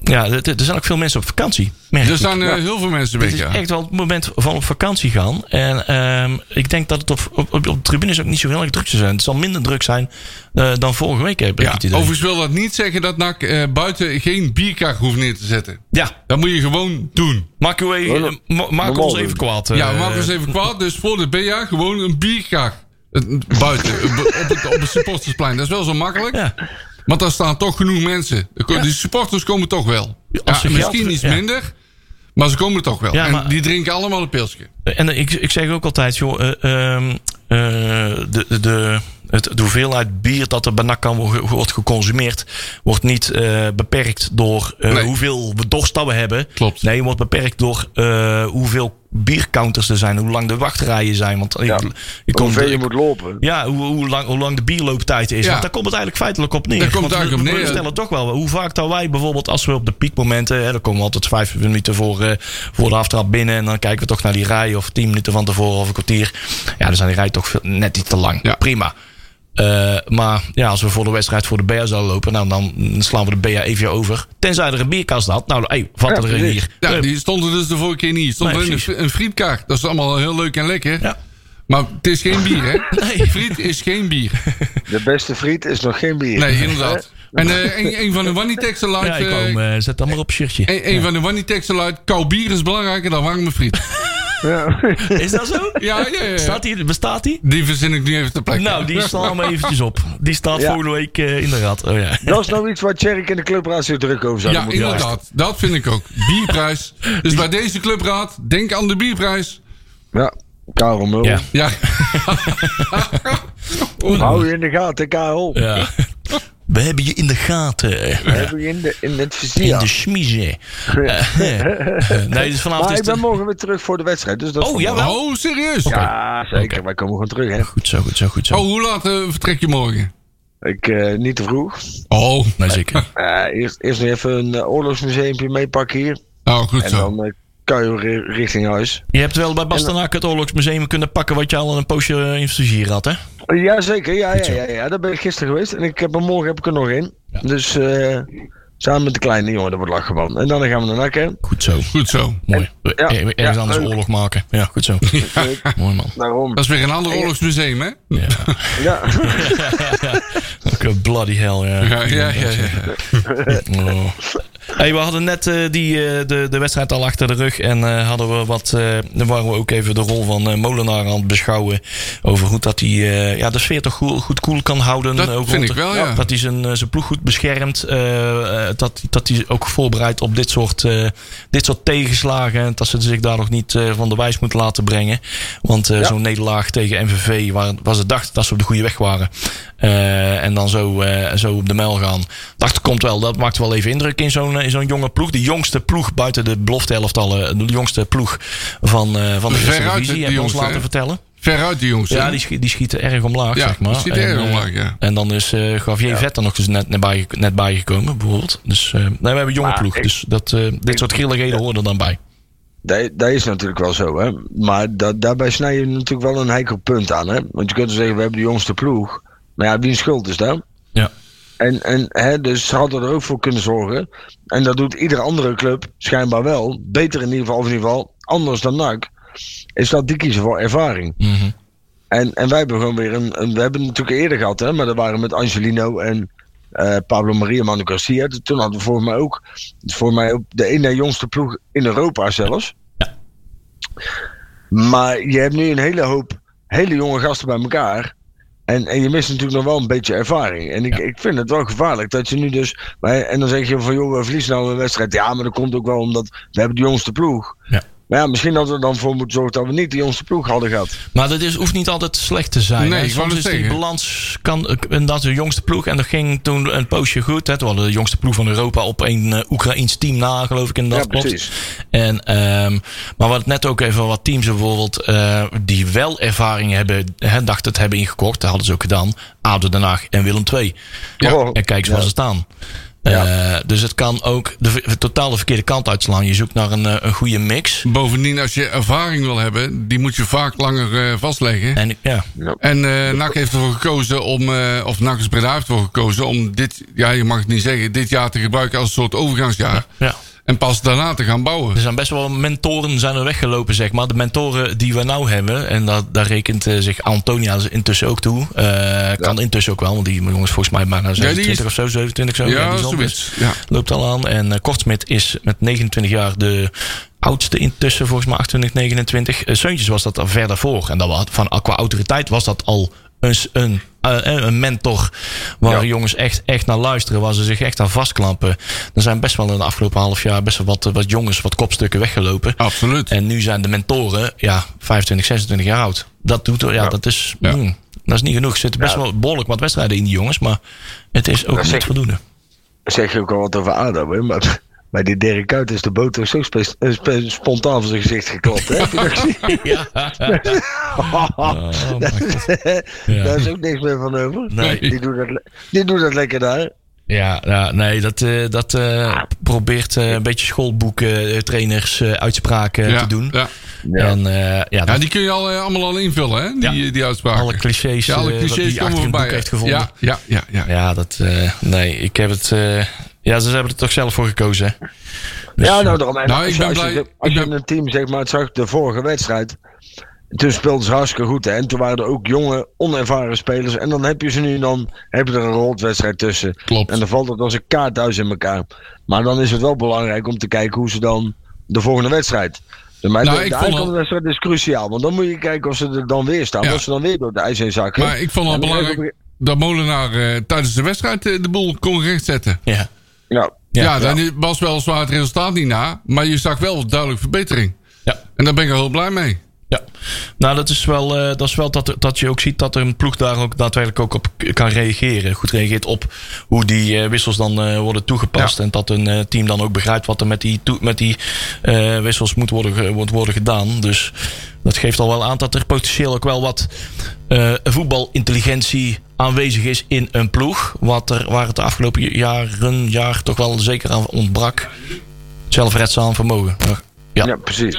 ja, er, er zijn ook veel mensen op vakantie. Er staan uh, heel veel mensen weg. Het is echt wel het moment van op vakantie gaan. En um, ik denk dat het op, op, op de tribunes ook niet zo heel erg druk zal zijn. Het zal minder druk zijn uh, dan vorige week. Heb ik ja, het idee. Overigens wil dat niet zeggen dat N A C uh, buiten geen bierkaart hoeft neer te zetten. Ja. Dat moet je gewoon doen. Maak, u even, uh, ma- maak ons even kwaad. Uh, ja, maak ons even kwaad. Dus voor de B A gewoon een bierkaart buiten. op, het, op het supportersplein. Dat is wel zo makkelijk. Ja. Want daar staan toch genoeg mensen. De ja. supporters komen toch wel. Ja, ja, misschien geld, iets ja. minder. Maar ze komen er toch wel. Ja, en maar, die drinken allemaal een pilsje. En ik, ik zeg ook altijd, joh, uh, uh, de, de, het, de hoeveelheid bier dat er bij N A C kan worden, wordt geconsumeerd, wordt niet uh, beperkt door uh, nee. hoeveel dorst dat we hebben. Klopt. Nee, je wordt beperkt door uh, hoeveel biercounters er zijn, hoe lang de wachtrijen zijn. Want ja, hoe ver je moet lopen. Ja, hoe, hoe, lang, hoe lang de bierlooptijd is. Ja. Want daar komt het eigenlijk feitelijk op neer. Daar komt het eigenlijk we, op neer. We stellen toch wel. Hoe vaak dat wij bijvoorbeeld, als we op de piekmomenten, hè, dan komen we altijd vijf minuten voor, uh, voor de aftrap binnen. En dan kijken we toch naar die rij. Of tien minuten van tevoren of een kwartier. Ja, dan zijn die rij toch net iets te lang. Ja. Prima. Uh, maar ja, als we voor de wedstrijd voor de B A zouden lopen, nou, dan slaan we de B A even over. Tenzij er een bierkast had. Nou, hey, vatten ja, er een hier. Ja, uh, die stonden dus de vorige keer niet. Stonden nee, in een frietkaart. Dat is allemaal heel leuk en lekker. Ja. Maar het is geen bier, hè? Nee. Friet is geen bier. De beste friet is nog geen bier. Nee, inderdaad. En uh, een, een van de Wanny-teksten luidt... Ja, ik kom, uh, zet dan maar op shirtje. Een, een ja. van de Wanny-teksten luidt... Koud bier is belangrijker dan warme friet. Ja. Is dat zo? Ja, ja, ja. Staat die, bestaat die? Die verzin ik nu even ter plekke. Nou, die slaan we eventjes op. Die staat ja. volgende week uh, in de rad. Oh, ja. Dat is nou iets waar Tjerk en de clubraad zo druk over zouden moeten. Ja, inderdaad. Ja. Dat vind ik ook. Bierprijs. Dus bij deze clubraad, denk aan de bierprijs. Ja. Karel Mul. Ja. ja. Hou je in de gaten, Karel. Ja. We hebben je in de gaten. We ja. hebben je in, de, in het vizier. In de schmiezen. nee, dus vanavond maar is ik ben de... morgen weer terug voor de wedstrijd. Dus dat oh, ja, wel? Oh, serieus? Okay. Ja, zeker. Okay. Wij komen gewoon terug, hè. Goed zo, goed zo, goed zo. Oh, hoe laat uh, vertrek je morgen? Ik, uh, niet te vroeg. Oh, nee, zeker. Uh, eerst, eerst nog even een uh, oorlogsmuseumpje meepakken hier. Oh, goed en zo. En dan... Uh, richting huis. Je hebt wel bij Bastenaken het Oorlogsmuseum kunnen pakken wat je al een poosje in stagiair had, hè? Jazeker, ja, ja, ja, ja. Daar ben ik gisteren geweest. En ik heb er morgen heb ik er nog in. Ja. Dus uh, samen met de kleine jongen, dat wordt lachgewoon. En dan gaan we naar N A C, hè? Goed zo. Goed zo. Mooi. En, ja, ergens ja, anders ja, oorlog maken. Ja, goed zo. Ja. Ja. Mooi man. Daarom. Dat is weer een ander oorlogsmuseum, hè? Ja. ja. Oké, bloody hell, ja. Ja, ja, ja. ja, ja. Oh. Hey, we hadden net uh, die, uh, de, de wedstrijd al achter de rug. En uh, hadden we wat, uh, waren we ook even de rol van uh, Molenaar aan het beschouwen. Over hoe dat hij uh, ja, de sfeer toch goed, goed koel kan houden. Dat ook vind ik wel, ja. Dat hij zijn, zijn ploeg goed beschermt. Uh, dat, dat hij ook voorbereidt op dit soort, uh, dit soort tegenslagen. En dat ze zich daar nog niet uh, van de wijs moeten laten brengen. Want uh, ja. zo'n nederlaag tegen M V V, waar, waar ze dachten dat ze op de goede weg waren. Uh, en dan zo, uh, zo op de mijl gaan. Dat komt wel, dat maakt wel even indruk in zo'n in zo'n jonge ploeg. De jongste ploeg buiten de belofte elftallen. De jongste ploeg van, uh, van de Eredivisie. Hebben we ons laten vertellen. Veruit die jongens. Ja, he? die, schiet, die schieten erg omlaag, ja, zeg maar. Die schieten en, erg omlaag, ja. En dan is uh, Javier ja. Vet er nog eens net, net, bij, net bijgekomen, bijvoorbeeld. Dus uh, nee, we hebben een jonge maar ploeg. Ik, dus dat, uh, dit ik, soort grilligheden ja. horen er dan bij. Dat, dat is natuurlijk wel zo, hè. Maar dat, daarbij snij je natuurlijk wel een heikel punt aan, hè. Want je kunt zeggen, we hebben de jongste ploeg. Maar ja, wie schuld is dat? Ja. En, en hè, dus ze hadden er ook voor kunnen zorgen. En dat doet iedere andere club schijnbaar wel. Beter in ieder geval, of in ieder geval anders dan N A C. Is dat die kiezen voor ervaring. Mm-hmm. En, en wij hebben gewoon weer een, een... We hebben het natuurlijk eerder gehad, hè. Maar dat waren met Angelino en uh, Pablo Maria Manu Garcia. Toen hadden we voor mij ook... Voor mij ook de ene jongste ploeg in Europa zelfs. Ja. Maar je hebt nu een hele hoop... Hele jonge gasten bij elkaar... En, en je mist natuurlijk nog wel een beetje ervaring. En ik, ja. ik vind het wel gevaarlijk dat je nu dus... En dan zeg je van, joh, we verliezen nou een wedstrijd. Ja, maar dat komt ook wel omdat we hebben de jongste ploeg. Ja. Maar ja, misschien hadden we dan voor moeten zorgen dat we niet de jongste ploeg hadden gehad. Maar dat is, hoeft niet altijd slecht te zijn. Nee, soms is zeggen. die balans... Kan, en dat de jongste ploeg... En dat ging toen een poosje goed. Hè, toen hadden de jongste ploeg van Europa op een uh, Oekraïns team na, geloof ik. En dat ja, klopt. Precies. En, um, maar wat net ook even wat teams bijvoorbeeld... Uh, die wel ervaring hebben... Hè, dacht het hebben ingekocht. Dat hadden ze ook gedaan. A D O Den Haag en Willem twee. Ja. Oh, en kijk eens ja. waar ze staan. Ja. Uh, dus het kan ook de totale verkeerde kant uitslaan. Je zoekt naar een, uh, een goede mix. Bovendien, als je ervaring wil hebben, die moet je vaak langer uh, vastleggen. En, ja. en uh, N A C heeft ervoor gekozen om, uh, of N A C Breda heeft ervoor gekozen om dit, ja, je mag het niet zeggen, dit jaar te gebruiken als een soort overgangsjaar. Ja. ja. En pas daarna te gaan bouwen. Er zijn best wel mentoren zijn er weggelopen, zeg maar. De mentoren die we nou hebben... en dat, daar rekent uh, zich Antonia intussen ook toe. Uh, ja. Kan intussen ook wel, want die jongens volgens mij... bijna zevenentwintig ja, is... of zo, zevenentwintig zo. Ja, ja, zoiets. Ja. Loopt al aan. En uh, Kortsmit is met negenentwintig jaar de oudste intussen, volgens mij achtentwintig, negenentwintig. Uh, Seuntjes was dat al verder voor. En dat was, van qua autoriteit was dat al... Een, een, een mentor waar ja. jongens echt, echt naar luisteren, waar ze zich echt aan vastklampen. Er zijn best wel in de afgelopen half jaar best wel wat, wat jongens, wat kopstukken weggelopen. Absoluut. En nu zijn de mentoren ja, vijfentwintig, zesentwintig jaar oud. Dat doet, ja, ja. dat is, ja. mm, dat is niet genoeg. Er zitten best ja. wel behoorlijk wat wedstrijden in die jongens, maar het is ook dat niet zeg, voldoende. Zeg je ook al wat over A D O, hè? Maar... Maar die Dirk Kuyt is de boter zo sp- sp- spontaan van zijn gezicht geklopt. Hè? ja. oh, oh ja. Daar is ook niks meer van over. Nee. Die, doet dat, die doet dat lekker daar. Ja, ja nee, dat, uh, dat uh, probeert uh, een beetje schoolboeken, uh, trainers, uh, uitspraken ja, te doen. Ja. Ja. En, uh, ja, dat... ja, die kun je al, uh, allemaal al invullen, hè? Die, ja. die uitspraken. Alle clichés, ja, alle clichés uh, die je achter een boek bij, heeft gevonden. Ja, ja, ja, ja. ja dat, uh, nee, ik heb het... Uh, Ja, ze hebben er toch zelf voor gekozen. Dus, ja, nou, daarom. Nou, als, als, als, als je een team, zeg maar, het zag de vorige wedstrijd. Toen speelden ze hartstikke goed. Hè, en toen waren er ook jonge, onervaren spelers. En dan heb je ze nu dan, heb je er een rotwedstrijd tussen. Klopt. En dan valt het als een kaart thuis in elkaar. Maar dan is het wel belangrijk om te kijken hoe ze dan de volgende wedstrijd. Dus nou, de, de uitkomende wedstrijd is cruciaal. Want dan moet je kijken of ze er dan weer staan. Ja. Of ze dan weer door de ijs heen zakken. Maar ik vond het belangrijk dat Molenaar uh, tijdens de wedstrijd uh, de boel kon rechtzetten. Ja. Ja, ja, ja, dan ja. was wel zwaar het resultaat niet na. Maar je zag wel duidelijk verbetering. Ja. En daar ben ik al heel blij mee. Ja, nou dat is wel, uh, dat, is wel dat, dat je ook ziet dat er een ploeg daar ook daadwerkelijk ook op kan reageren. Goed reageert op hoe die uh, wissels dan uh, worden toegepast. Ja. En dat een uh, team dan ook begrijpt wat er met die, to- met die uh, wissels moet worden, wordt worden gedaan. Dus dat geeft al wel aan dat er potentieel ook wel wat uh, voetbalintelligentie aanwezig is in een ploeg. Wat er, waar het de afgelopen jaren jaar toch wel zeker aan ontbrak. Zelfredzaam vermogen. Ja, ja precies.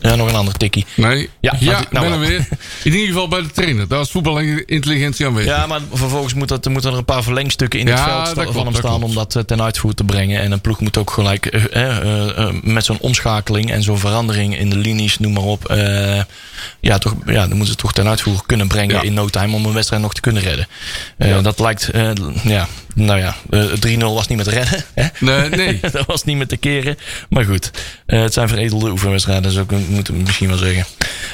Ja, nog een ander tikkie. Nee. Ja, ja ik nou ben wel. er weer. In ieder geval bij de trainer. Daar is voetbalintelligentie aanwezig. Ja, maar vervolgens moeten moet er een paar verlengstukken in ja, het veld sta- klopt, van hem staan. Klopt. Om dat ten uitvoer te brengen. En een ploeg moet ook gelijk eh, eh, eh, met zo'n omschakeling en zo'n verandering in de linies, noem maar op. Eh, ja, toch, ja, dan moeten ze toch ten uitvoer kunnen brengen ja. in no time om een wedstrijd nog te kunnen redden. Eh, ja. Dat lijkt, eh, ja, nou ja, eh, drie nul was niet met redden. Hè? Nee, nee. Dat was niet met te keren. Maar goed, eh, het zijn veredelde oefenwedstrijden. Dat is ook een moeten we misschien wel zeggen.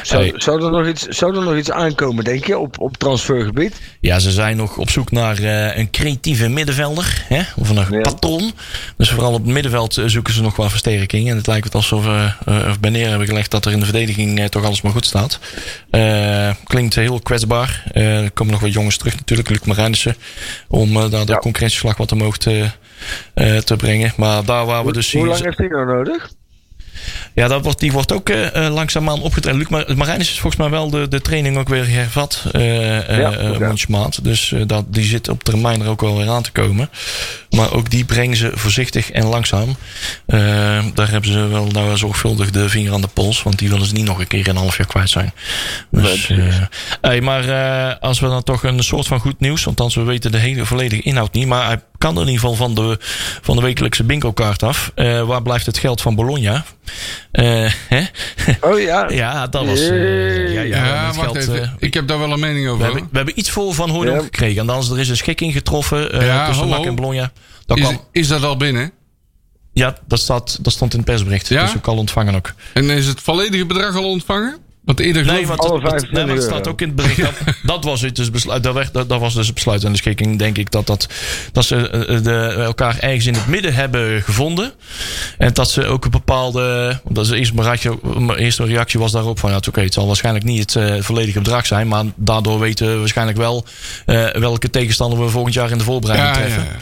Zou, hey. zou, er nog iets, zou er nog iets aankomen, denk je, op, op transfergebied? Ja, ze zijn nog op zoek naar uh, een creatieve middenvelder. Hè? Of een ja. patron. Dus vooral op het middenveld zoeken ze nog wel versterking. En het lijkt alsof we uh, uh, bij neer hebben gelegd dat er in de verdediging uh, toch alles maar goed staat. Uh, klinkt heel kwetsbaar. Uh, er komen nog wat jongens terug natuurlijk. Luc Marijnissen. Om uh, daar de ja. concurrentieslag wat omhoog te, uh, te brengen. Maar daar waar we hoe, dus zien... Hoe lang heeft hij nou nodig? Ja, dat wordt, die wordt ook uh, langzaamaan opgetraind. Luc Mar- Marijn is volgens mij wel de, de training ook weer hervat. Uh, uh, ja, uh, maand. Dus uh, dat, die zit op termijn er ook wel weer aan te komen. Maar ook die brengen ze voorzichtig en langzaam. Uh, daar hebben ze wel nou, zorgvuldig de vinger aan de pols. Want die willen ze niet nog een keer een half jaar kwijt zijn. Dus, uh, hey, maar uh, als we dan toch een soort van goed nieuws. Althans, we weten de hele volledige inhoud niet. Maar hij kan er in ieder geval van de, van de wekelijkse bingo-kaart af. Uh, waar blijft het geld van Bologna? Uh, hè? Oh ja. Ja, dat was... Uh, ja, ja, ja wacht geld, even. Uh, ik heb daar wel een mening over. We hebben, we hebben iets voor Van Hooydonk ja. gekregen. En dan is er is een schikking getroffen uh, ja, tussen N A C en Bologna. Dat is, kwam... is dat al binnen? Ja, dat, staat, dat stond in het persbericht. Ja? Dus ook al ontvangen ook. En is het volledige bedrag al ontvangen? Want eerder nee, want dat, dat, dat, nee, maar het staat ook in het bericht. Dat, dat was het dus besluit. Dat, werd, dat, dat was dus het besluit en de schikking, denk ik, dat, dat, dat ze uh, de, elkaar ergens in het midden hebben gevonden. En dat ze ook een bepaalde. Dat is eerst mijn, reactie, mijn eerste reactie was daarop van ja, oké, okay, het zal waarschijnlijk niet het uh, volledige bedrag zijn. Maar daardoor weten we waarschijnlijk wel uh, welke tegenstander we volgend jaar in de voorbereiding ja, treffen. Ja, ja.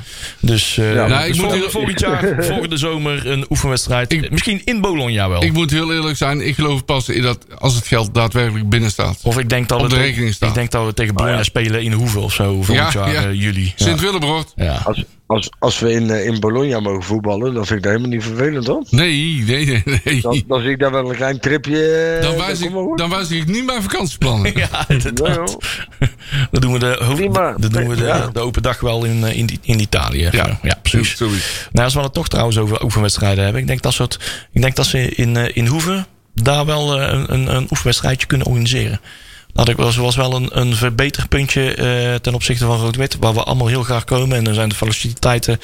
Dus, uh, ja, nou, dus ik volgend, moet... volgend jaar, volgende zomer een oefenwedstrijd. Ik, misschien in Bologna wel. Ik moet heel eerlijk zijn, ik geloof pas in dat als het geld daadwerkelijk binnen staat. Of ik denk dat op de rekening staat. Ik denk dat we tegen Bologna ah, ja. spelen in Hoeve of zo. Volgend ja, jaar ja. juli. Ja. Sint-Willebrood. Ja. Als, als, als we in, in Bologna mogen voetballen, dan vind ik dat helemaal niet vervelend, hoor. Nee, nee, nee. nee. Dan, dan zie ik daar wel een klein tripje. Dan wijs ik, dan wijs ik niet mijn vakantieplannen. ja, inderdaad. Ja, dan doen we de, hoofd, dan doen we de, ja. de open dag wel in, in, in Italië. Ja, ja precies. Ja, nou, als we het toch trouwens over oefenwedstrijden hebben. Ik denk dat, soort, ik denk dat ze in, in Hoeve daar wel een, een, een oefenwedstrijdje kunnen organiseren. Dat was, was wel een, een verbeterpuntje uh, ten opzichte van Rood-Wit, waar we allemaal heel graag komen. En dan zijn de faciliteiten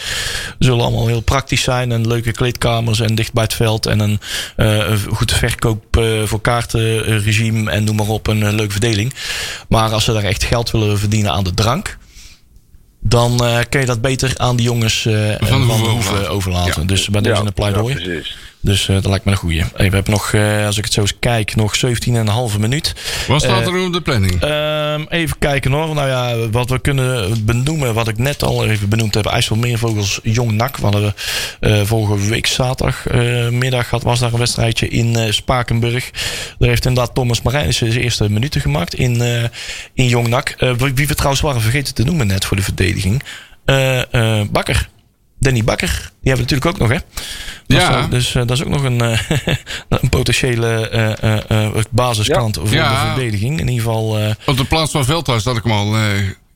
zullen allemaal heel praktisch zijn. En leuke kleedkamers en dicht bij het veld. En een uh, goed verkoop uh, voor kaartenregime en noem maar op, een uh, leuke verdeling. Maar als ze daar echt geld willen verdienen aan de drank, dan uh, kun je dat beter aan die jongens uh, van de Hoeve overlaten. Ja. Dus bij deze ja, een pleidooi. Ja, dus uh, dat lijkt me een goeie. Hey, we hebben nog, uh, als ik het zo eens kijk, nog zeventien komma vijf minuut. Wat staat er uh, op de planning? Uh, even kijken hoor. Nou ja, wat we kunnen benoemen, wat ik net al even benoemd heb. IJsselmeervogels Jong N A C. We hadden uh, vorige week zaterdagmiddag uh, was daar een wedstrijdje in uh, Spakenburg. Daar heeft inderdaad Thomas Marijnissen zijn eerste minuten gemaakt in, uh, in Jong N A C. Uh, wie we trouwens waren vergeten te noemen net voor de verdediging. Uh, uh, Bakker. Danny Bakker, die hebben we natuurlijk ook nog, hè? Dat ja. Is, dus uh, dat is ook nog een, uh, een potentiële uh, uh, basiskant ja. voor ja. de verdediging. In ieder geval. Uh, Op de plaats van Veldhuis had ik hem al uh,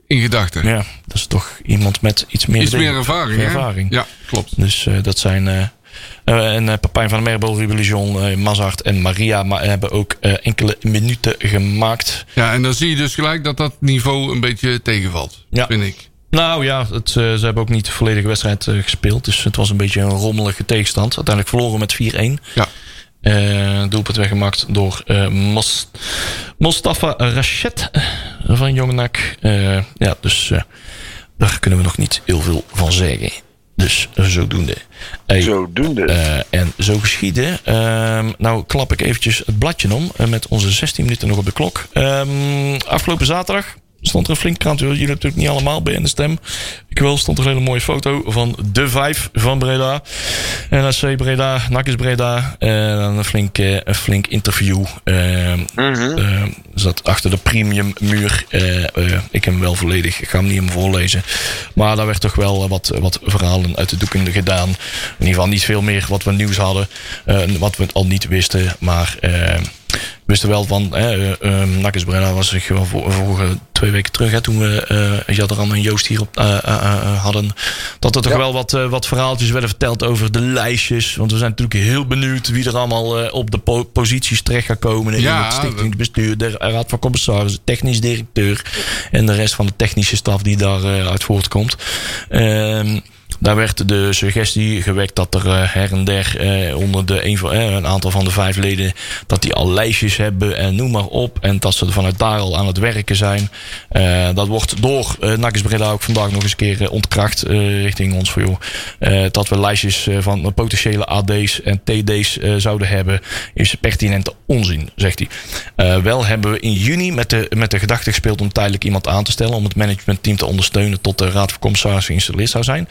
in gedachten. Ja, dat is toch iemand met iets meer, iets meer ervaring. ervaring. Ja, klopt. Dus uh, dat zijn. Uh, Uh, en uh, Papijn van der Merbel, Rubelion, uh, Mazart en Maria maar hebben ook uh, enkele minuten gemaakt. Ja, en dan zie je dus gelijk dat dat niveau een beetje tegenvalt, ja. vind ik. Nou ja, het, uh, ze hebben ook niet de volledige wedstrijd uh, gespeeld. Dus het was een beetje een rommelige tegenstand. Uiteindelijk verloren met vier één. Ja. Uh, doelpunt weggemaakt door uh, Mos- Mostafa Rachet van Jong N A C. Uh, ja, dus uh, daar kunnen we nog niet heel veel van zeggen. Dus zodoende. Hey, zodoende. Uh, en zo geschieden. Um, nou klap ik eventjes het bladje om. Uh, met onze zestien minuten nog op de klok. Um, afgelopen zaterdag stond er een flink krant. Jullie hebben natuurlijk niet allemaal bij in de stem. Ik wel, stond er een hele mooie foto van de vijf van Breda. N A C Breda, N A C is Breda. En dan een flink, een flink interview. Uh, mm-hmm. uh, zat achter de premiummuur. Uh, uh, ik heb hem wel volledig, ik ga hem niet hem voorlezen. Maar daar werd toch wel wat, wat verhalen uit de doeken gedaan. In ieder geval niet veel meer wat we nieuws hadden. Uh, wat we al niet wisten, maar... Uh, we wisten wel van, eh, uh, N A C S Breda was zich wel vor, vorige twee weken terug, hè, toen we uh, Jadran en Joost hier op, uh, uh, uh, hadden, dat er toch ja. wel wat, uh, wat verhaaltjes werden verteld over de lijstjes. Want we zijn natuurlijk heel benieuwd wie er allemaal uh, op de po- posities terecht gaat komen. In ja, het stichtingsbestuur, de raad van commissarissen, technisch directeur en de rest van de technische staf die daaruit uh, voortkomt. Um, Daar werd de suggestie gewekt dat er uh, her en der uh, onder de een, uh, een aantal van de vijf leden dat die al lijstjes hebben en noem maar op. En dat ze vanuit daar al aan het werken zijn. Uh, dat wordt door uh, N A C S Breda ook vandaag nog eens een keer uh, ontkracht uh, richting ons. Voor joh, uh, dat we lijstjes uh, van potentiële A D's en T D's uh, zouden hebben is pertinente onzin, zegt hij. Uh, wel hebben we in juni met de, met de gedachte gespeeld om tijdelijk iemand aan te stellen om het managementteam te ondersteunen tot de raad van commissarissen geïnstalleerd zou zijn.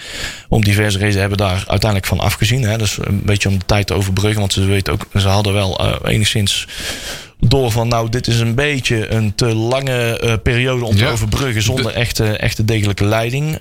om diverse redenen hebben daar uiteindelijk van afgezien. Hè. Dus een beetje om de tijd te overbruggen. Want ze weten ook, ze hadden wel uh, enigszins door van nou, dit is een beetje een te lange uh, periode om te ja. overbruggen zonder echte, echte degelijke leiding. Uh,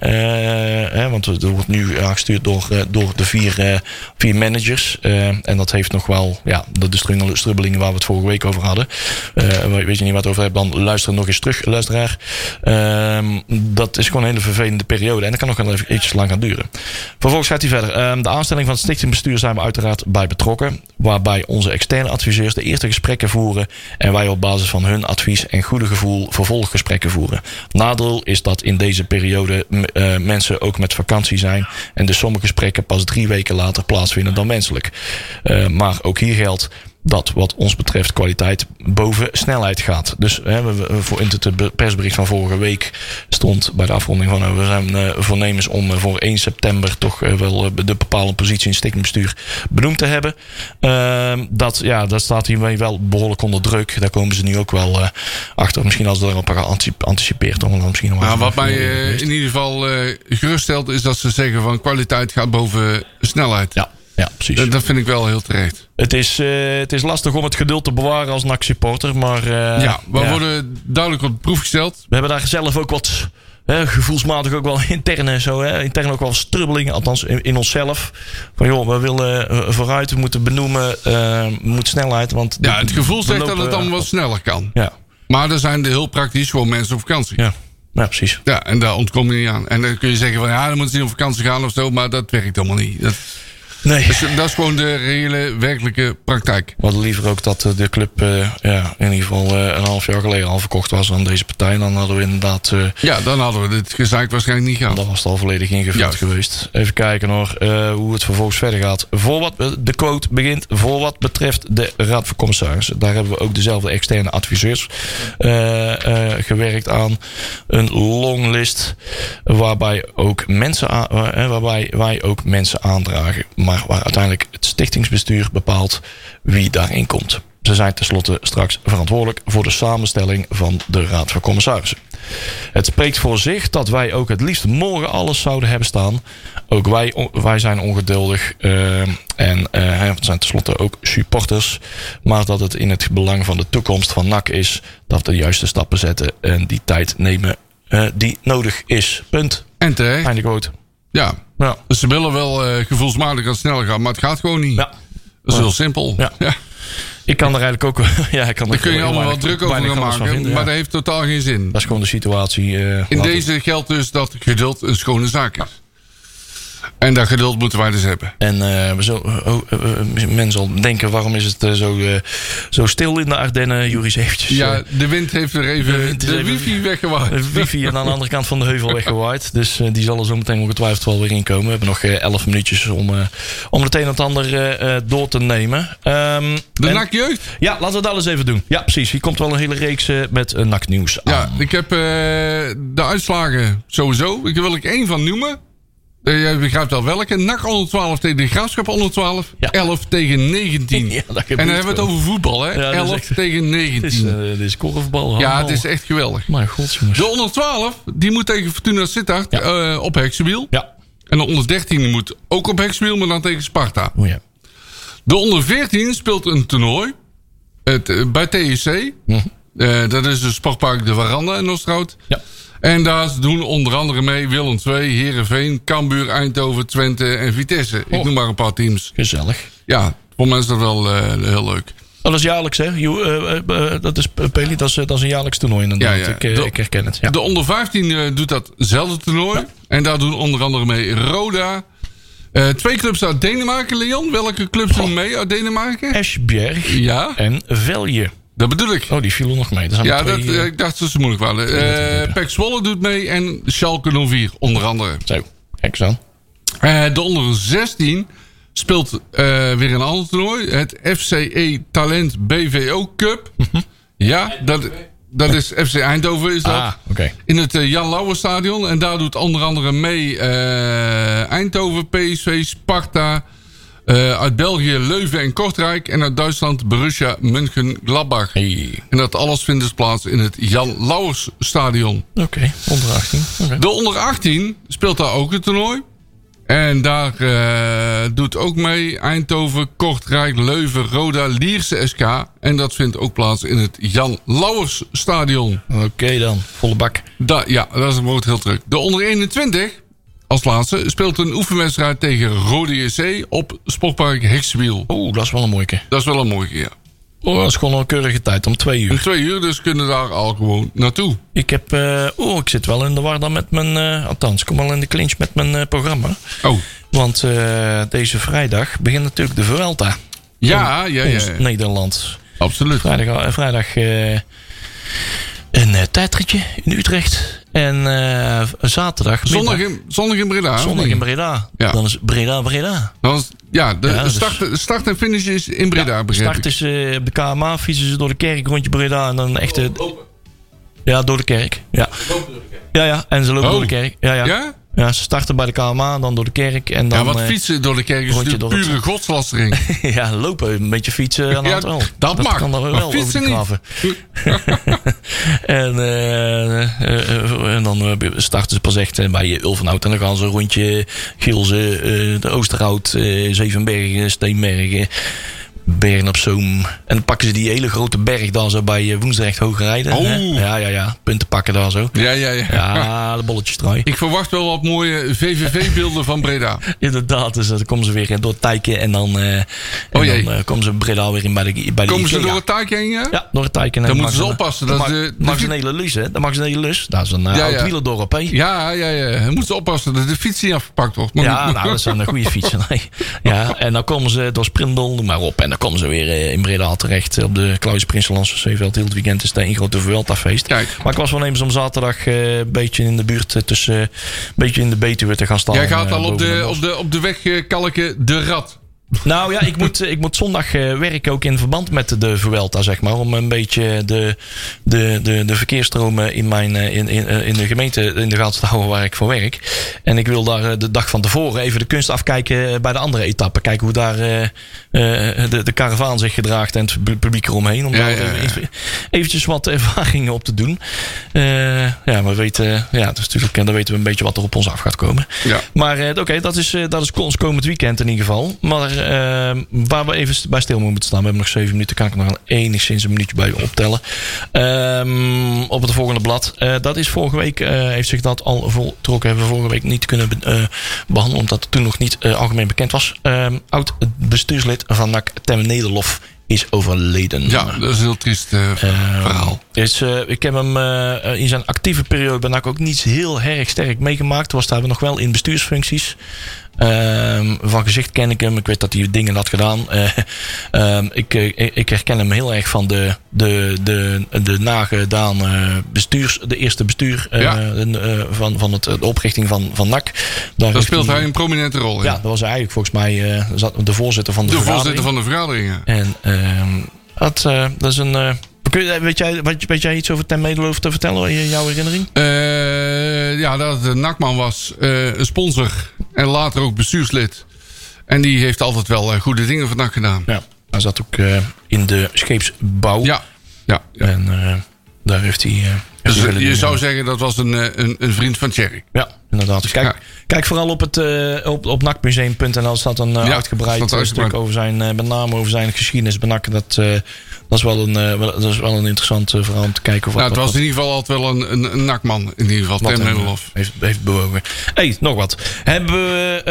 hè, want het wordt nu aangestuurd door, uh, door de vier, uh, vier managers. Uh, en dat heeft nog wel, ja, de strubbelingen waar we het vorige week over hadden. Uh, weet je niet wat over hebt, dan luister nog eens terug, luisteraar. Uh, dat is gewoon een hele vervelende periode en dat kan nog wel even iets lang gaan duren. Vervolgens gaat hij verder. Uh, de aanstelling van het stichtingbestuur zijn we uiteraard bij betrokken, waarbij onze externe adviseurs de eerste gesprekken voeren en wij op basis van hun advies en goede gevoel vervolggesprekken voeren. Nadeel is dat in deze periode uh, mensen ook met vakantie zijn en dus sommige gesprekken pas drie weken later plaatsvinden dan wenselijk. Uh, maar ook hier geldt dat wat ons betreft kwaliteit boven snelheid gaat. Dus hè, we, voor in het persbericht van vorige week stond bij de afronding van uh, we zijn uh, voornemens om uh, voor één september toch uh, wel uh, de bepaalde positie in het stichtingbestuur benoemd te hebben. Uh, dat, ja, dat staat hiermee wel behoorlijk onder druk. Daar komen ze nu ook wel uh, achter. Misschien als ze daarop anticipeert. Dan misschien nog nou, wat mij uh, in ieder geval uh, geruststelt is dat ze zeggen van kwaliteit gaat boven snelheid. Ja. Ja, precies. Dat vind ik wel heel terecht. Het is, uh, het is lastig om het geduld te bewaren als N A C-supporter, maar... Uh, ja, we ja. worden duidelijk op de proef gesteld. We hebben daar zelf ook wat... He, gevoelsmatig ook wel intern en zo. He. Intern ook wel strubbelingen, althans in, in onszelf. Van joh, we willen vooruit, we moeten benoemen, uh, moet snelheid. Want ja, het gevoel zegt lopen, dat het dan wat sneller kan. Ja. Maar er zijn de heel praktisch gewoon mensen op vakantie. Ja. Ja, precies. Ja, en daar ontkom je niet aan. En dan kun je zeggen van ja, dan moeten ze niet op vakantie gaan of zo, maar dat werkt allemaal niet. Dat... Nee. Dus dat is gewoon de reële, werkelijke praktijk. We hadden liever ook dat de club uh, ja, in ieder geval uh, een half jaar geleden al verkocht was aan deze partij. Dan hadden we inderdaad... Uh, ja, dan hadden we dit gezaakt waarschijnlijk niet gehad. Dan was het al volledig ingevuld geweest. Even kijken hoor, uh, hoe het vervolgens verder gaat. Voor wat de quote begint, voor wat betreft de Raad van Commissarissen. Daar hebben we ook dezelfde externe adviseurs uh, uh, gewerkt aan. Een longlist waarbij, ook mensen aan, uh, waarbij wij ook mensen aandragen. Maar waar uiteindelijk het stichtingsbestuur bepaalt wie daarin komt. Ze zijn tenslotte straks verantwoordelijk voor de samenstelling van de Raad van Commissarissen. Het spreekt voor zich dat wij ook het liefst morgen alles zouden hebben staan. Ook wij, wij zijn ongeduldig uh, en uh, het zijn tenslotte ook supporters. Maar dat het in het belang van de toekomst van N A C is dat we de juiste stappen zetten en die tijd nemen uh, die nodig is. Punt. En terecht. Einde quote. Ja, ja, dus ze willen wel uh, gevoelsmatig dat sneller gaan, maar het gaat gewoon niet. Ja. Dat is heel simpel. Ja. Ja. Ik kan er eigenlijk ook... Ja, ik kan Daar kun je allemaal wel druk over gaan maken, vinden, maar ja. dat heeft totaal geen zin. Dat is gewoon de situatie. Uh, In deze geldt dus dat geduld een schone zaak is. Ja. En dat geduld moeten wij dus hebben. En uh, zo, oh, uh, men zal denken, waarom is het uh, zo, uh, zo stil in de Ardennen, Juris eventjes. Uh, ja, de wind heeft er even de, de even, wifi weggewaaid. De wifi en aan de andere kant van de heuvel weggewaaid. Dus uh, die zal er zo meteen ongetwijfeld wel weer inkomen. We hebben nog uh, elf minuutjes om, uh, om het een en het ander uh, door te nemen. Um, de en, N A C Jeugd? Ja, laten we dat eens even doen. Ja, precies. Hier komt wel een hele reeks uh, met uh, N A C nieuws aan. Ja, ik heb uh, de uitslagen sowieso. Ik wil ik één van noemen. Uh, jij begrijpt al welke. N A C onder twaalf tegen de Graafschap onder twaalf. Ja. elf tegen negentien. Ja, en dan hebben we het over voetbal, hè? Ja, elf echt, tegen negentien. Dit is, uh, dit is korfbal. Ja, het is echt geweldig. Mijn god, jongens. De onder twaalf, die moet tegen Fortuna Sittard ja. uh, op Hexenwiel. Ja. En de onder dertien moet ook op Hexenwiel, maar dan tegen Sparta. O, ja. De onder veertien speelt een toernooi het, uh, bij T E C. Mm-hmm. Uh, dat is de Sportpark de Waranda in Noordhout. Ja. En daar doen onder andere mee Willem twee, Heerenveen, Cambuur, Eindhoven, Twente en Vitesse. Oh. Ik noem maar een paar teams. Gezellig. Ja, voor mij is dat wel uh, heel leuk. Oh, dat is jaarlijks, hè? You, uh, uh, uh, dat is uh, Peli, dat is, uh, dat is een jaarlijks toernooi inderdaad. Ja, ja. Ik, uh, de, ik herken het. Ja. De onder vijftien uh, doet datzelfde toernooi. Ja. En daar doen onder andere mee Roda. Uh, twee clubs uit Denemarken, Leon. Welke clubs doen mee uit Denemarken? Esbjerg ja. en Velje. Dat bedoel ik. Oh, die viel nog mee. Ja, twee, dat, uh, ik dacht dat ze moeilijk waren. Uh, P E C Zwolle doet mee en Schalke nul vier, onder andere. Zo, kijk zo. Uh, de onder zestien speelt uh, weer een ander toernooi. Het F C E Talent B V O Cup. Ja, dat, dat is F C Eindhoven is dat. Ah, okay. In het uh, Jan Lauwers stadion. En daar doet onder andere mee uh, Eindhoven, P S V, Sparta... Uh, uit België, Leuven en Kortrijk. En uit Duitsland, Borussia, München, Gladbach. Hey. En dat alles vindt dus plaats in het Jan Lauwers stadion. Oké, okay, onder achttien. Okay. De onder achttien speelt daar ook het toernooi. En daar uh, doet ook mee Eindhoven, Kortrijk, Leuven, Roda, Lierse S K. En dat vindt ook plaats in het Jan Lauwers stadion. Oké okay dan, volle bak. Da, ja, dat is een woord heel druk. De onder eenentwintig, als laatste, speelt een oefenwedstrijd tegen Roda J C op sportpark Hexenwiel. Oeh, dat is wel een mooie. Dat is wel een mooie, ja. Oh, dat is gewoon een keurige tijd, om twee uur. Om twee uur, dus kunnen daar al gewoon naartoe. Ik heb, uh, oh, ik zit wel in de war dan met mijn, uh, althans, ik kom al in de clinch met mijn uh, programma. Oh. Want uh, deze vrijdag begint natuurlijk de Vuelta. Ja, ja, ja. ja. In Nederland. Absoluut. Vrijdag, vrijdag uh, een uh, tijdritje in Utrecht. En uh, zaterdag... Zondag in, zondag in Breda. Zondag in Breda. Ja. Dan is Breda, Breda. Dan is, ja, de ja, start, dus, start en finish is in Breda, ja, begrijp ik. De start is uh, op de K M A, fietsen ze door de kerk, rondje Breda. En dan echt... Uh, ja, door de kerk. Ja, ja, ja en ze lopen oh. door de kerk. Ja, ja. ja? Ja, ze starten bij de K M A, dan door de kerk. En dan, ja, wat fietsen door de kerk is natuurlijk pure het... godslastering. ja, lopen, een beetje fietsen aan de hand wel. Dat mag, kan dan wel maar over de graven. en, uh, uh, en dan starten ze pas echt bij Ulvenhout. En dan gaan ze een rondje Gilze, uh, de Oosterhout, uh, Zevenbergen, Steenbergen, Bergen op Zoom. En dan pakken ze die hele grote berg daar zo bij Woensdrecht Hoogrijden. Oh. Ja, ja, ja. Punten pakken daar zo. Ja, ja, ja. Ja, de bolletjes trui. Ik verwacht wel wat mooie V V V-beelden van Breda. Inderdaad. Dus dan komen ze weer door Tijken en dan, uh, en oh, dan uh, komen ze Breda weer in bij de bij de Komen Ikea. Ze door het Tijken heen? Ja? ja, door het Tijken heen. Dan moeten ze oppassen. Dat mag ze de... een hele lus, hè. Dat mag ze een hele lus. Dat is een uh, ja, oud wielerdorp, hè. Ja, ja, ja. Dan moeten ze oppassen dat de fiets niet afgepakt wordt. Maar ja, nou, dat zijn de goede fietsen. Nee. Ja, en dan komen ze door Sprindel, noem maar op. En dan komen ze weer in Breda terecht op de Klaus Prinselands Zeeveld. Heel het weekend is het een grote Vuelta-feest. Kijk. Maar ik was wel eens om zaterdag uh, een beetje in de buurt, tussen, uh, een beetje in de Betuwe te gaan staan. Jij gaat uh, al op de, de op, de, op de weg uh, kalken de Rad. Nou ja, ik moet, ik moet zondag werken ook in verband met de Vuelta, zeg maar. Om een beetje de, de, de, de verkeersstromen in, mijn, in, in, in de gemeente in de gaten te houden waar ik voor werk. En ik wil daar de dag van tevoren even de kunst afkijken bij de andere etappen. Kijken hoe daar uh, de, de karavaan zich gedraagt en het publiek eromheen. Om daar ja, ja, ja. Even, eventjes wat ervaringen op te doen. Uh, ja, we weten, ja, dus natuurlijk, dan weten we een beetje wat er op ons af gaat komen. Ja. Maar uh, oké, okay, dat is, dat is ons komend weekend in ieder geval. Maar Uh, waar we even bij stil moeten staan. We hebben nog zeven minuten. Kan ik nog enigszins een minuutje bij optellen. Uh, op het volgende blad. Uh, dat is vorige week. Uh, heeft zich dat al voltrokken. Hebben we vorige week niet kunnen be- uh, behandelen. Omdat het toen nog niet uh, algemeen bekend was. Uh, oud bestuurslid van N A C Tem Nederlof is overleden. Ja, dat is een heel triest uh, verhaal. Uh, dus, uh, ik heb hem uh, in zijn actieve periode ben ik ook niet heel erg sterk meegemaakt. Was daar nog wel in bestuursfuncties. Um, van gezicht ken ik hem. Ik weet dat hij dingen had gedaan. Uh, um, ik, ik, ik herken hem heel erg van de, de, de, de nagedaan bestuurs, de eerste bestuur uh, ja. uh, van, van het, de oprichting van, van N A C. Daar, daar speelt hij, hij een prominente rol in. Ja, dat was eigenlijk volgens mij uh, de voorzitter van de, de vergadering. De voorzitter van de vergaderingen. En um, dat, uh, dat is een... Uh, Weet jij, weet jij iets over Tem Nederlof te vertellen in jouw herinnering? Uh, ja, dat de N A C-man was uh, een sponsor en later ook bestuurslid. En die heeft altijd wel uh, goede dingen van N A C gedaan. Ja, hij zat ook uh, in de scheepsbouw. Ja, ja, ja. En uh, daar heeft hij... Uh, Dus je zou zeggen dat was een, een, een vriend van Thierry. Ja, inderdaad. Dus kijk, ja. kijk vooral op, het, uh, op, op N A C museum punt n l staat een uh, ja, uitgebreid staat een stuk over zijn, uh, met name over zijn geschiedenis. N A C, dat, uh, dat, is wel een, uh, dat is wel een interessant uh, verhaal om te kijken. Of nou, wat, het was wat, in ieder geval altijd wel een, een, een N A C-man. In ieder geval Tem Nederlof. Heeft, heeft bewogen. Hé, hey, nog wat. Hebben we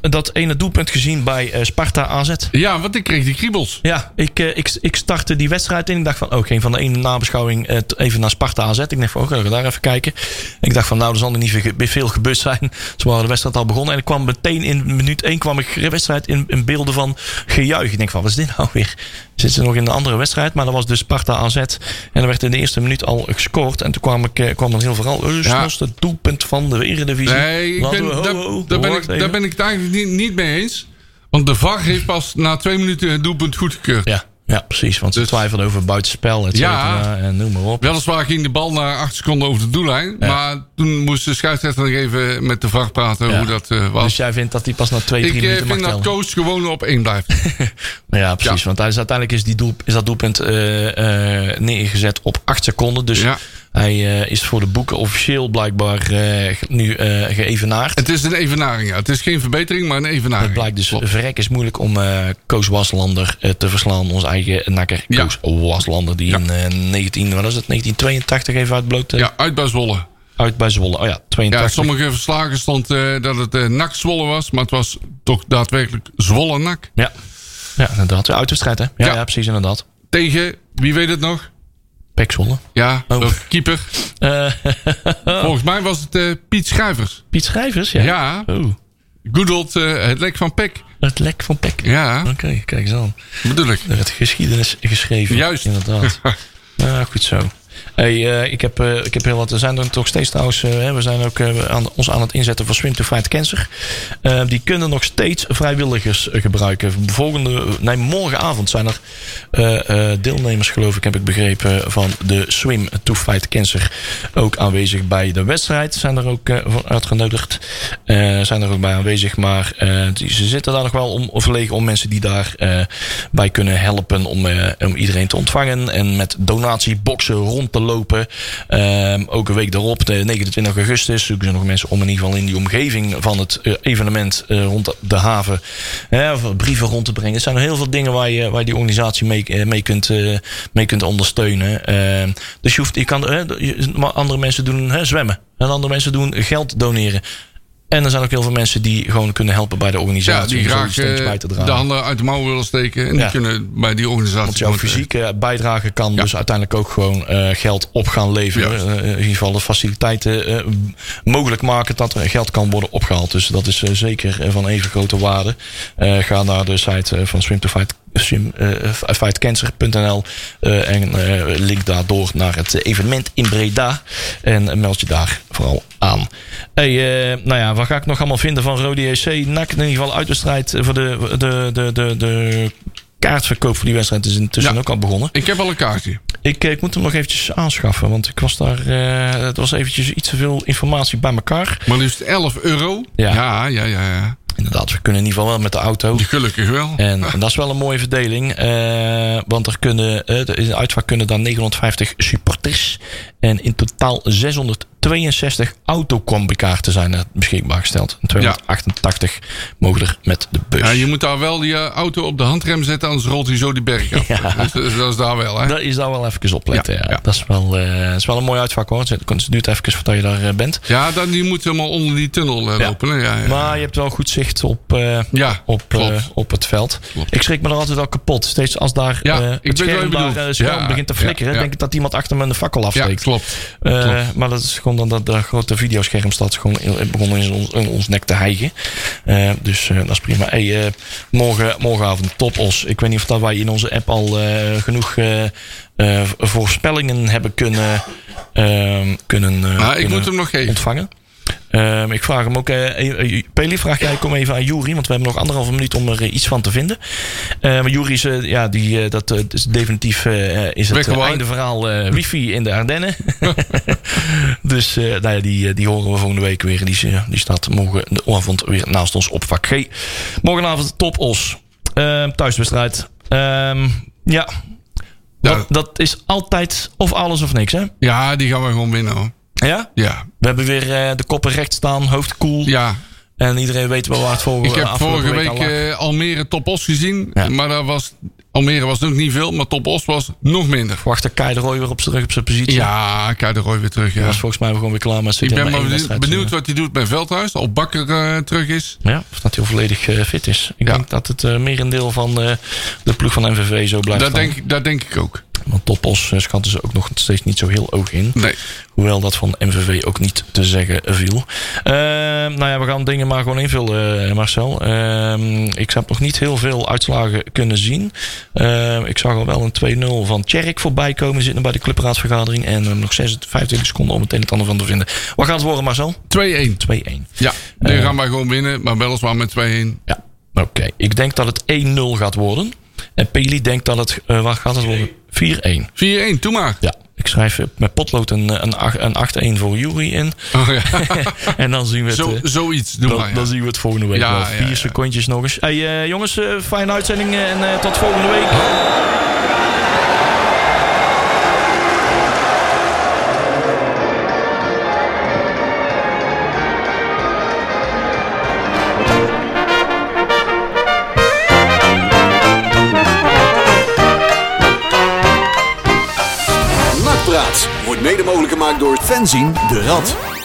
um, dat ene doelpunt gezien bij uh, Sparta A Z? Ja, want ik kreeg die kriebels. Ja, ik, uh, ik, ik startte die wedstrijd en ik dacht van... Oh, geen van de ene nabeschouwing uh, even naar Sparta A Z. Ik dacht van, oké, okay, daar even kijken. En ik dacht van, nou, er zal er niet veel gebeurd zijn. Zo waren de wedstrijd al begonnen. En ik kwam meteen in minuut één kwam ik de wedstrijd in, in beelden van gejuich. Ik denk van, wat is dit nou weer? Zitten ze nog in een andere wedstrijd? Maar dat was dus Sparta A Z. En er werd in de eerste minuut al gescoord. En toen kwam ik kwam er heel vooral... Het ja. doelpunt van de Eredivisie. Nee, ik ben, we, daar, ho, ho, daar, ben ik, daar ben ik het eigenlijk niet, niet mee eens. Want de V A R heeft pas na twee minuten het doelpunt goedgekeurd. Ja. Ja, precies, want ze dus, twijfelden over buitenspel, et cetera, ja, en noem maar op. Weliswaar ging de bal na acht seconden over de doellijn. Ja. Maar toen moest de scheidsrechter nog even met de V A R praten ja. hoe dat uh, was. Dus jij vindt dat hij pas na twee, drie minuten mag tellen? Ik vind dat Koos gewoon op één blijft. ja, precies, ja. want hij is, uiteindelijk is, die doel, is dat doelpunt uh, uh, neergezet op acht seconden. Dus ja. Hij uh, is voor de boeken officieel blijkbaar uh, nu uh, geëvenaard. Het is een evenaring, ja. Het is geen verbetering, maar een evenaring. Het blijkt dus verrek is moeilijk om uh, Koos Waslander uh, te verslaan. Ons eigen nakker Koos ja. Waslander, die ja. in uh, negentien, wat is het, negentien tweeëntachtig even uitbloopt. Uh, ja, uit bij Zwolle. Uit bij Zwolle, oh ja, tweeëntachtig. Ja, sommige verslagen stond uh, dat het uh, N A C Zwolle was, maar het was toch daadwerkelijk Zwolle-N A C. Ja, ja inderdaad. Uitwedstrijd, hè? Ja, ja. ja, precies, inderdaad. Tegen, wie weet het nog? Pek Zwolle. Ja, oh. keeper. Uh, Volgens mij was het uh, Piet Schrijvers. Piet Schrijvers, ja. Ja. Oh. Good old, uh, het lek van Pek. Het lek van Pek. Ja. Oké, okay, kijk eens aan. Bedoel ik. Er werd geschiedenis geschreven. Juist. Inderdaad. Nou, goed zo. Hey, uh, ik, heb, uh, ik heb heel wat. We zijn er nog steeds trouwens. Uh, we zijn ook uh, aan, ons aan het inzetten voor Swim to Fight Cancer. Uh, die kunnen nog steeds vrijwilligers uh, gebruiken. Volgende, nee, morgenavond zijn er uh, uh, deelnemers, geloof ik, heb ik begrepen, van de Swim to Fight Cancer ook aanwezig bij de wedstrijd. Zijn er ook uh, voor uitgenodigd. Uh, zijn er ook bij aanwezig, maar uh, die, ze zitten daar nog wel om verlegen om mensen die daar uh, bij kunnen helpen om, uh, om iedereen te ontvangen en met donatieboxen rond te lopen. Um, ook een week daarop, de negenentwintig augustus, zoeken ze nog mensen om in ieder geval in die omgeving van het evenement uh, rond de haven uh, brieven rond te brengen. Het zijn nog heel veel dingen waar je, waar je die organisatie mee, uh, mee, kunt, uh, mee kunt ondersteunen. Uh, dus je hoeft, je kan, uh, je, andere mensen doen uh, zwemmen en andere mensen doen geld doneren. En er zijn ook heel veel mensen die gewoon kunnen helpen bij de organisatie. Ja, die graag steeds bij te dragen. De handen uit de mouwen willen steken. En ja. die kunnen bij die organisatie. Want jouw fysieke bijdrage kan ja. dus uiteindelijk ook gewoon uh, geld op gaan leveren. Ja. Uh, in ieder geval de faciliteiten uh, mogelijk maken dat er geld kan worden opgehaald. Dus dat is uh, zeker uh, van even grote waarde. Uh, ga naar de site uh, van Swim to Fight. swim fight cancer punt n l uh, en uh, link daardoor naar het evenement in Breda en meld je daar vooral aan. Hey, uh, nou ja, wat ga ik nog allemaal vinden van Roda J C? N A C in ieder geval uitwedstrijd voor de, de, de, de, de kaartverkoop voor die wedstrijd is intussen ja, ook al begonnen. Ik heb al een kaartje. Ik, ik moet hem nog eventjes aanschaffen, want ik was daar, uh, het was eventjes iets te veel informatie bij elkaar. Maar liefst elf euro? Ja, ja, ja, ja. ja. Inderdaad, we kunnen in ieder geval wel met de auto. Gelukkig wel. En, en dat is wel een mooie verdeling. Uh, want er kunnen, uh, in de uitvaart kunnen daar negenhonderdvijftig supporters. En in totaal zeshonderdtweeënzestig autocombi-kaarten zijn er beschikbaar gesteld. En tweehonderdachtentachtig ja. mogen er met de bus. Ja, je moet daar wel die uh, auto op de handrem zetten, anders rolt hij zo die berg af. Ja. Dus, dus dat is daar wel, hè? Dat is daar wel even opletten, ja. ja. ja. Dat is wel, uh, dat is wel een mooie uitvaart, hoor. Het duurt even voordat je daar uh, bent. Ja, dan, die moet helemaal onder die tunnel uh, ja. lopen. Hè? Ja, ja. Maar je hebt wel goed zicht op, uh, ja, op, uh, op het veld. Klopt. Ik schrik me er altijd al kapot. Steeds als daar ja, uh, het scherm, daar, uh, scherm ja. begint te flikkeren, ja. denk ik dat iemand achter me de fakkel afsteekt. Ja, klopt. Uh, klopt. Maar dat is gewoon dan dat, dat grote videoscherm staat gewoon in, begon in ons, in ons nek te hijgen. Uh, dus uh, dat is prima. Hey, uh, morgen, morgenavond, Top Oss. Ik weet niet of dat wij in onze app al uh, genoeg uh, uh, voorspellingen hebben kunnen, uh, kunnen, uh, ah, ik kunnen moet hem nog geven. ontvangen. Um, ik vraag hem ook. Uh, Peli, vraag jij, kom even aan Juri, want we hebben nog anderhalve minuut om er uh, iets van te vinden. Uh, maar Juri is, uh, ja, die, uh, dat uh, is definitief uh, is het uh, einde verhaal uh, wifi in de Ardennen. dus uh, nou ja, die, die horen we volgende week weer. Die, uh, die staat morgenavond weer naast ons op vak G. Morgenavond Top Oss. Uh, thuiswedstrijd. Uh, ja, dat, dat is altijd of alles of niks, hè? Ja, die gaan we gewoon winnen, hoor. Ja? Ja. We hebben weer uh, de koppen recht staan, hoofd koel. Ja. En iedereen weet wel waar het voor. Ik heb vorige week, week uh, Almere Top Oss gezien. Ja. Maar dat was, Almere was nog niet veel, maar Top Oss was nog minder. Wachtte Kei de Roy weer op terug op zijn positie. Ja, Kei de Roy weer terug. Ja. Dat was volgens mij gewoon weer klaar met. Ik ben maar benieuwd, benieuwd wat hij doet bij Veldhuis. Of Bakker uh, terug is. Ja, of dat hij volledig uh, fit is. Ik ja. denk dat het uh, merendeel van uh, de ploeg van M V V zo blijft. Dat denk, dat denk ik ook. Want Top Oss schatten ze ook nog steeds niet zo heel oog in. Nee. Hoewel dat van M V V ook niet te zeggen viel. Uh, nou ja, we gaan dingen maar gewoon invullen, Marcel. Uh, ik heb nog niet heel veel uitslagen kunnen zien. Uh, ik zag al wel een twee nul van Tjerk voorbij komen. Zitten bij de clubraadsvergadering. En we hebben nog vijfentwintig seconden om het een en ander van te vinden. Wat gaat het worden, Marcel? twee een. twee een. Ja, nu uh, gaan wij gewoon winnen. Maar weliswaar met twee een. Ja, oké. Okay. Ik denk dat het één nul gaat worden. En Peli denkt dat het... Uh, waar gaat het worden? vier een. vier een, doe maar. Ja, ik schrijf met potlood een, een, een acht een voor Juri in. Oh, ja. en dan zien we het... Zo, zoiets, doe dan, maar. Ja. Dan zien we het volgende week. Ja, wel. Vier ja, ja. secondjes nog eens. Hey, uh, jongens, uh, fijne uitzending en uh, tot volgende week. Oh. Praat wordt mede mogelijk gemaakt door Fenzin de Rad.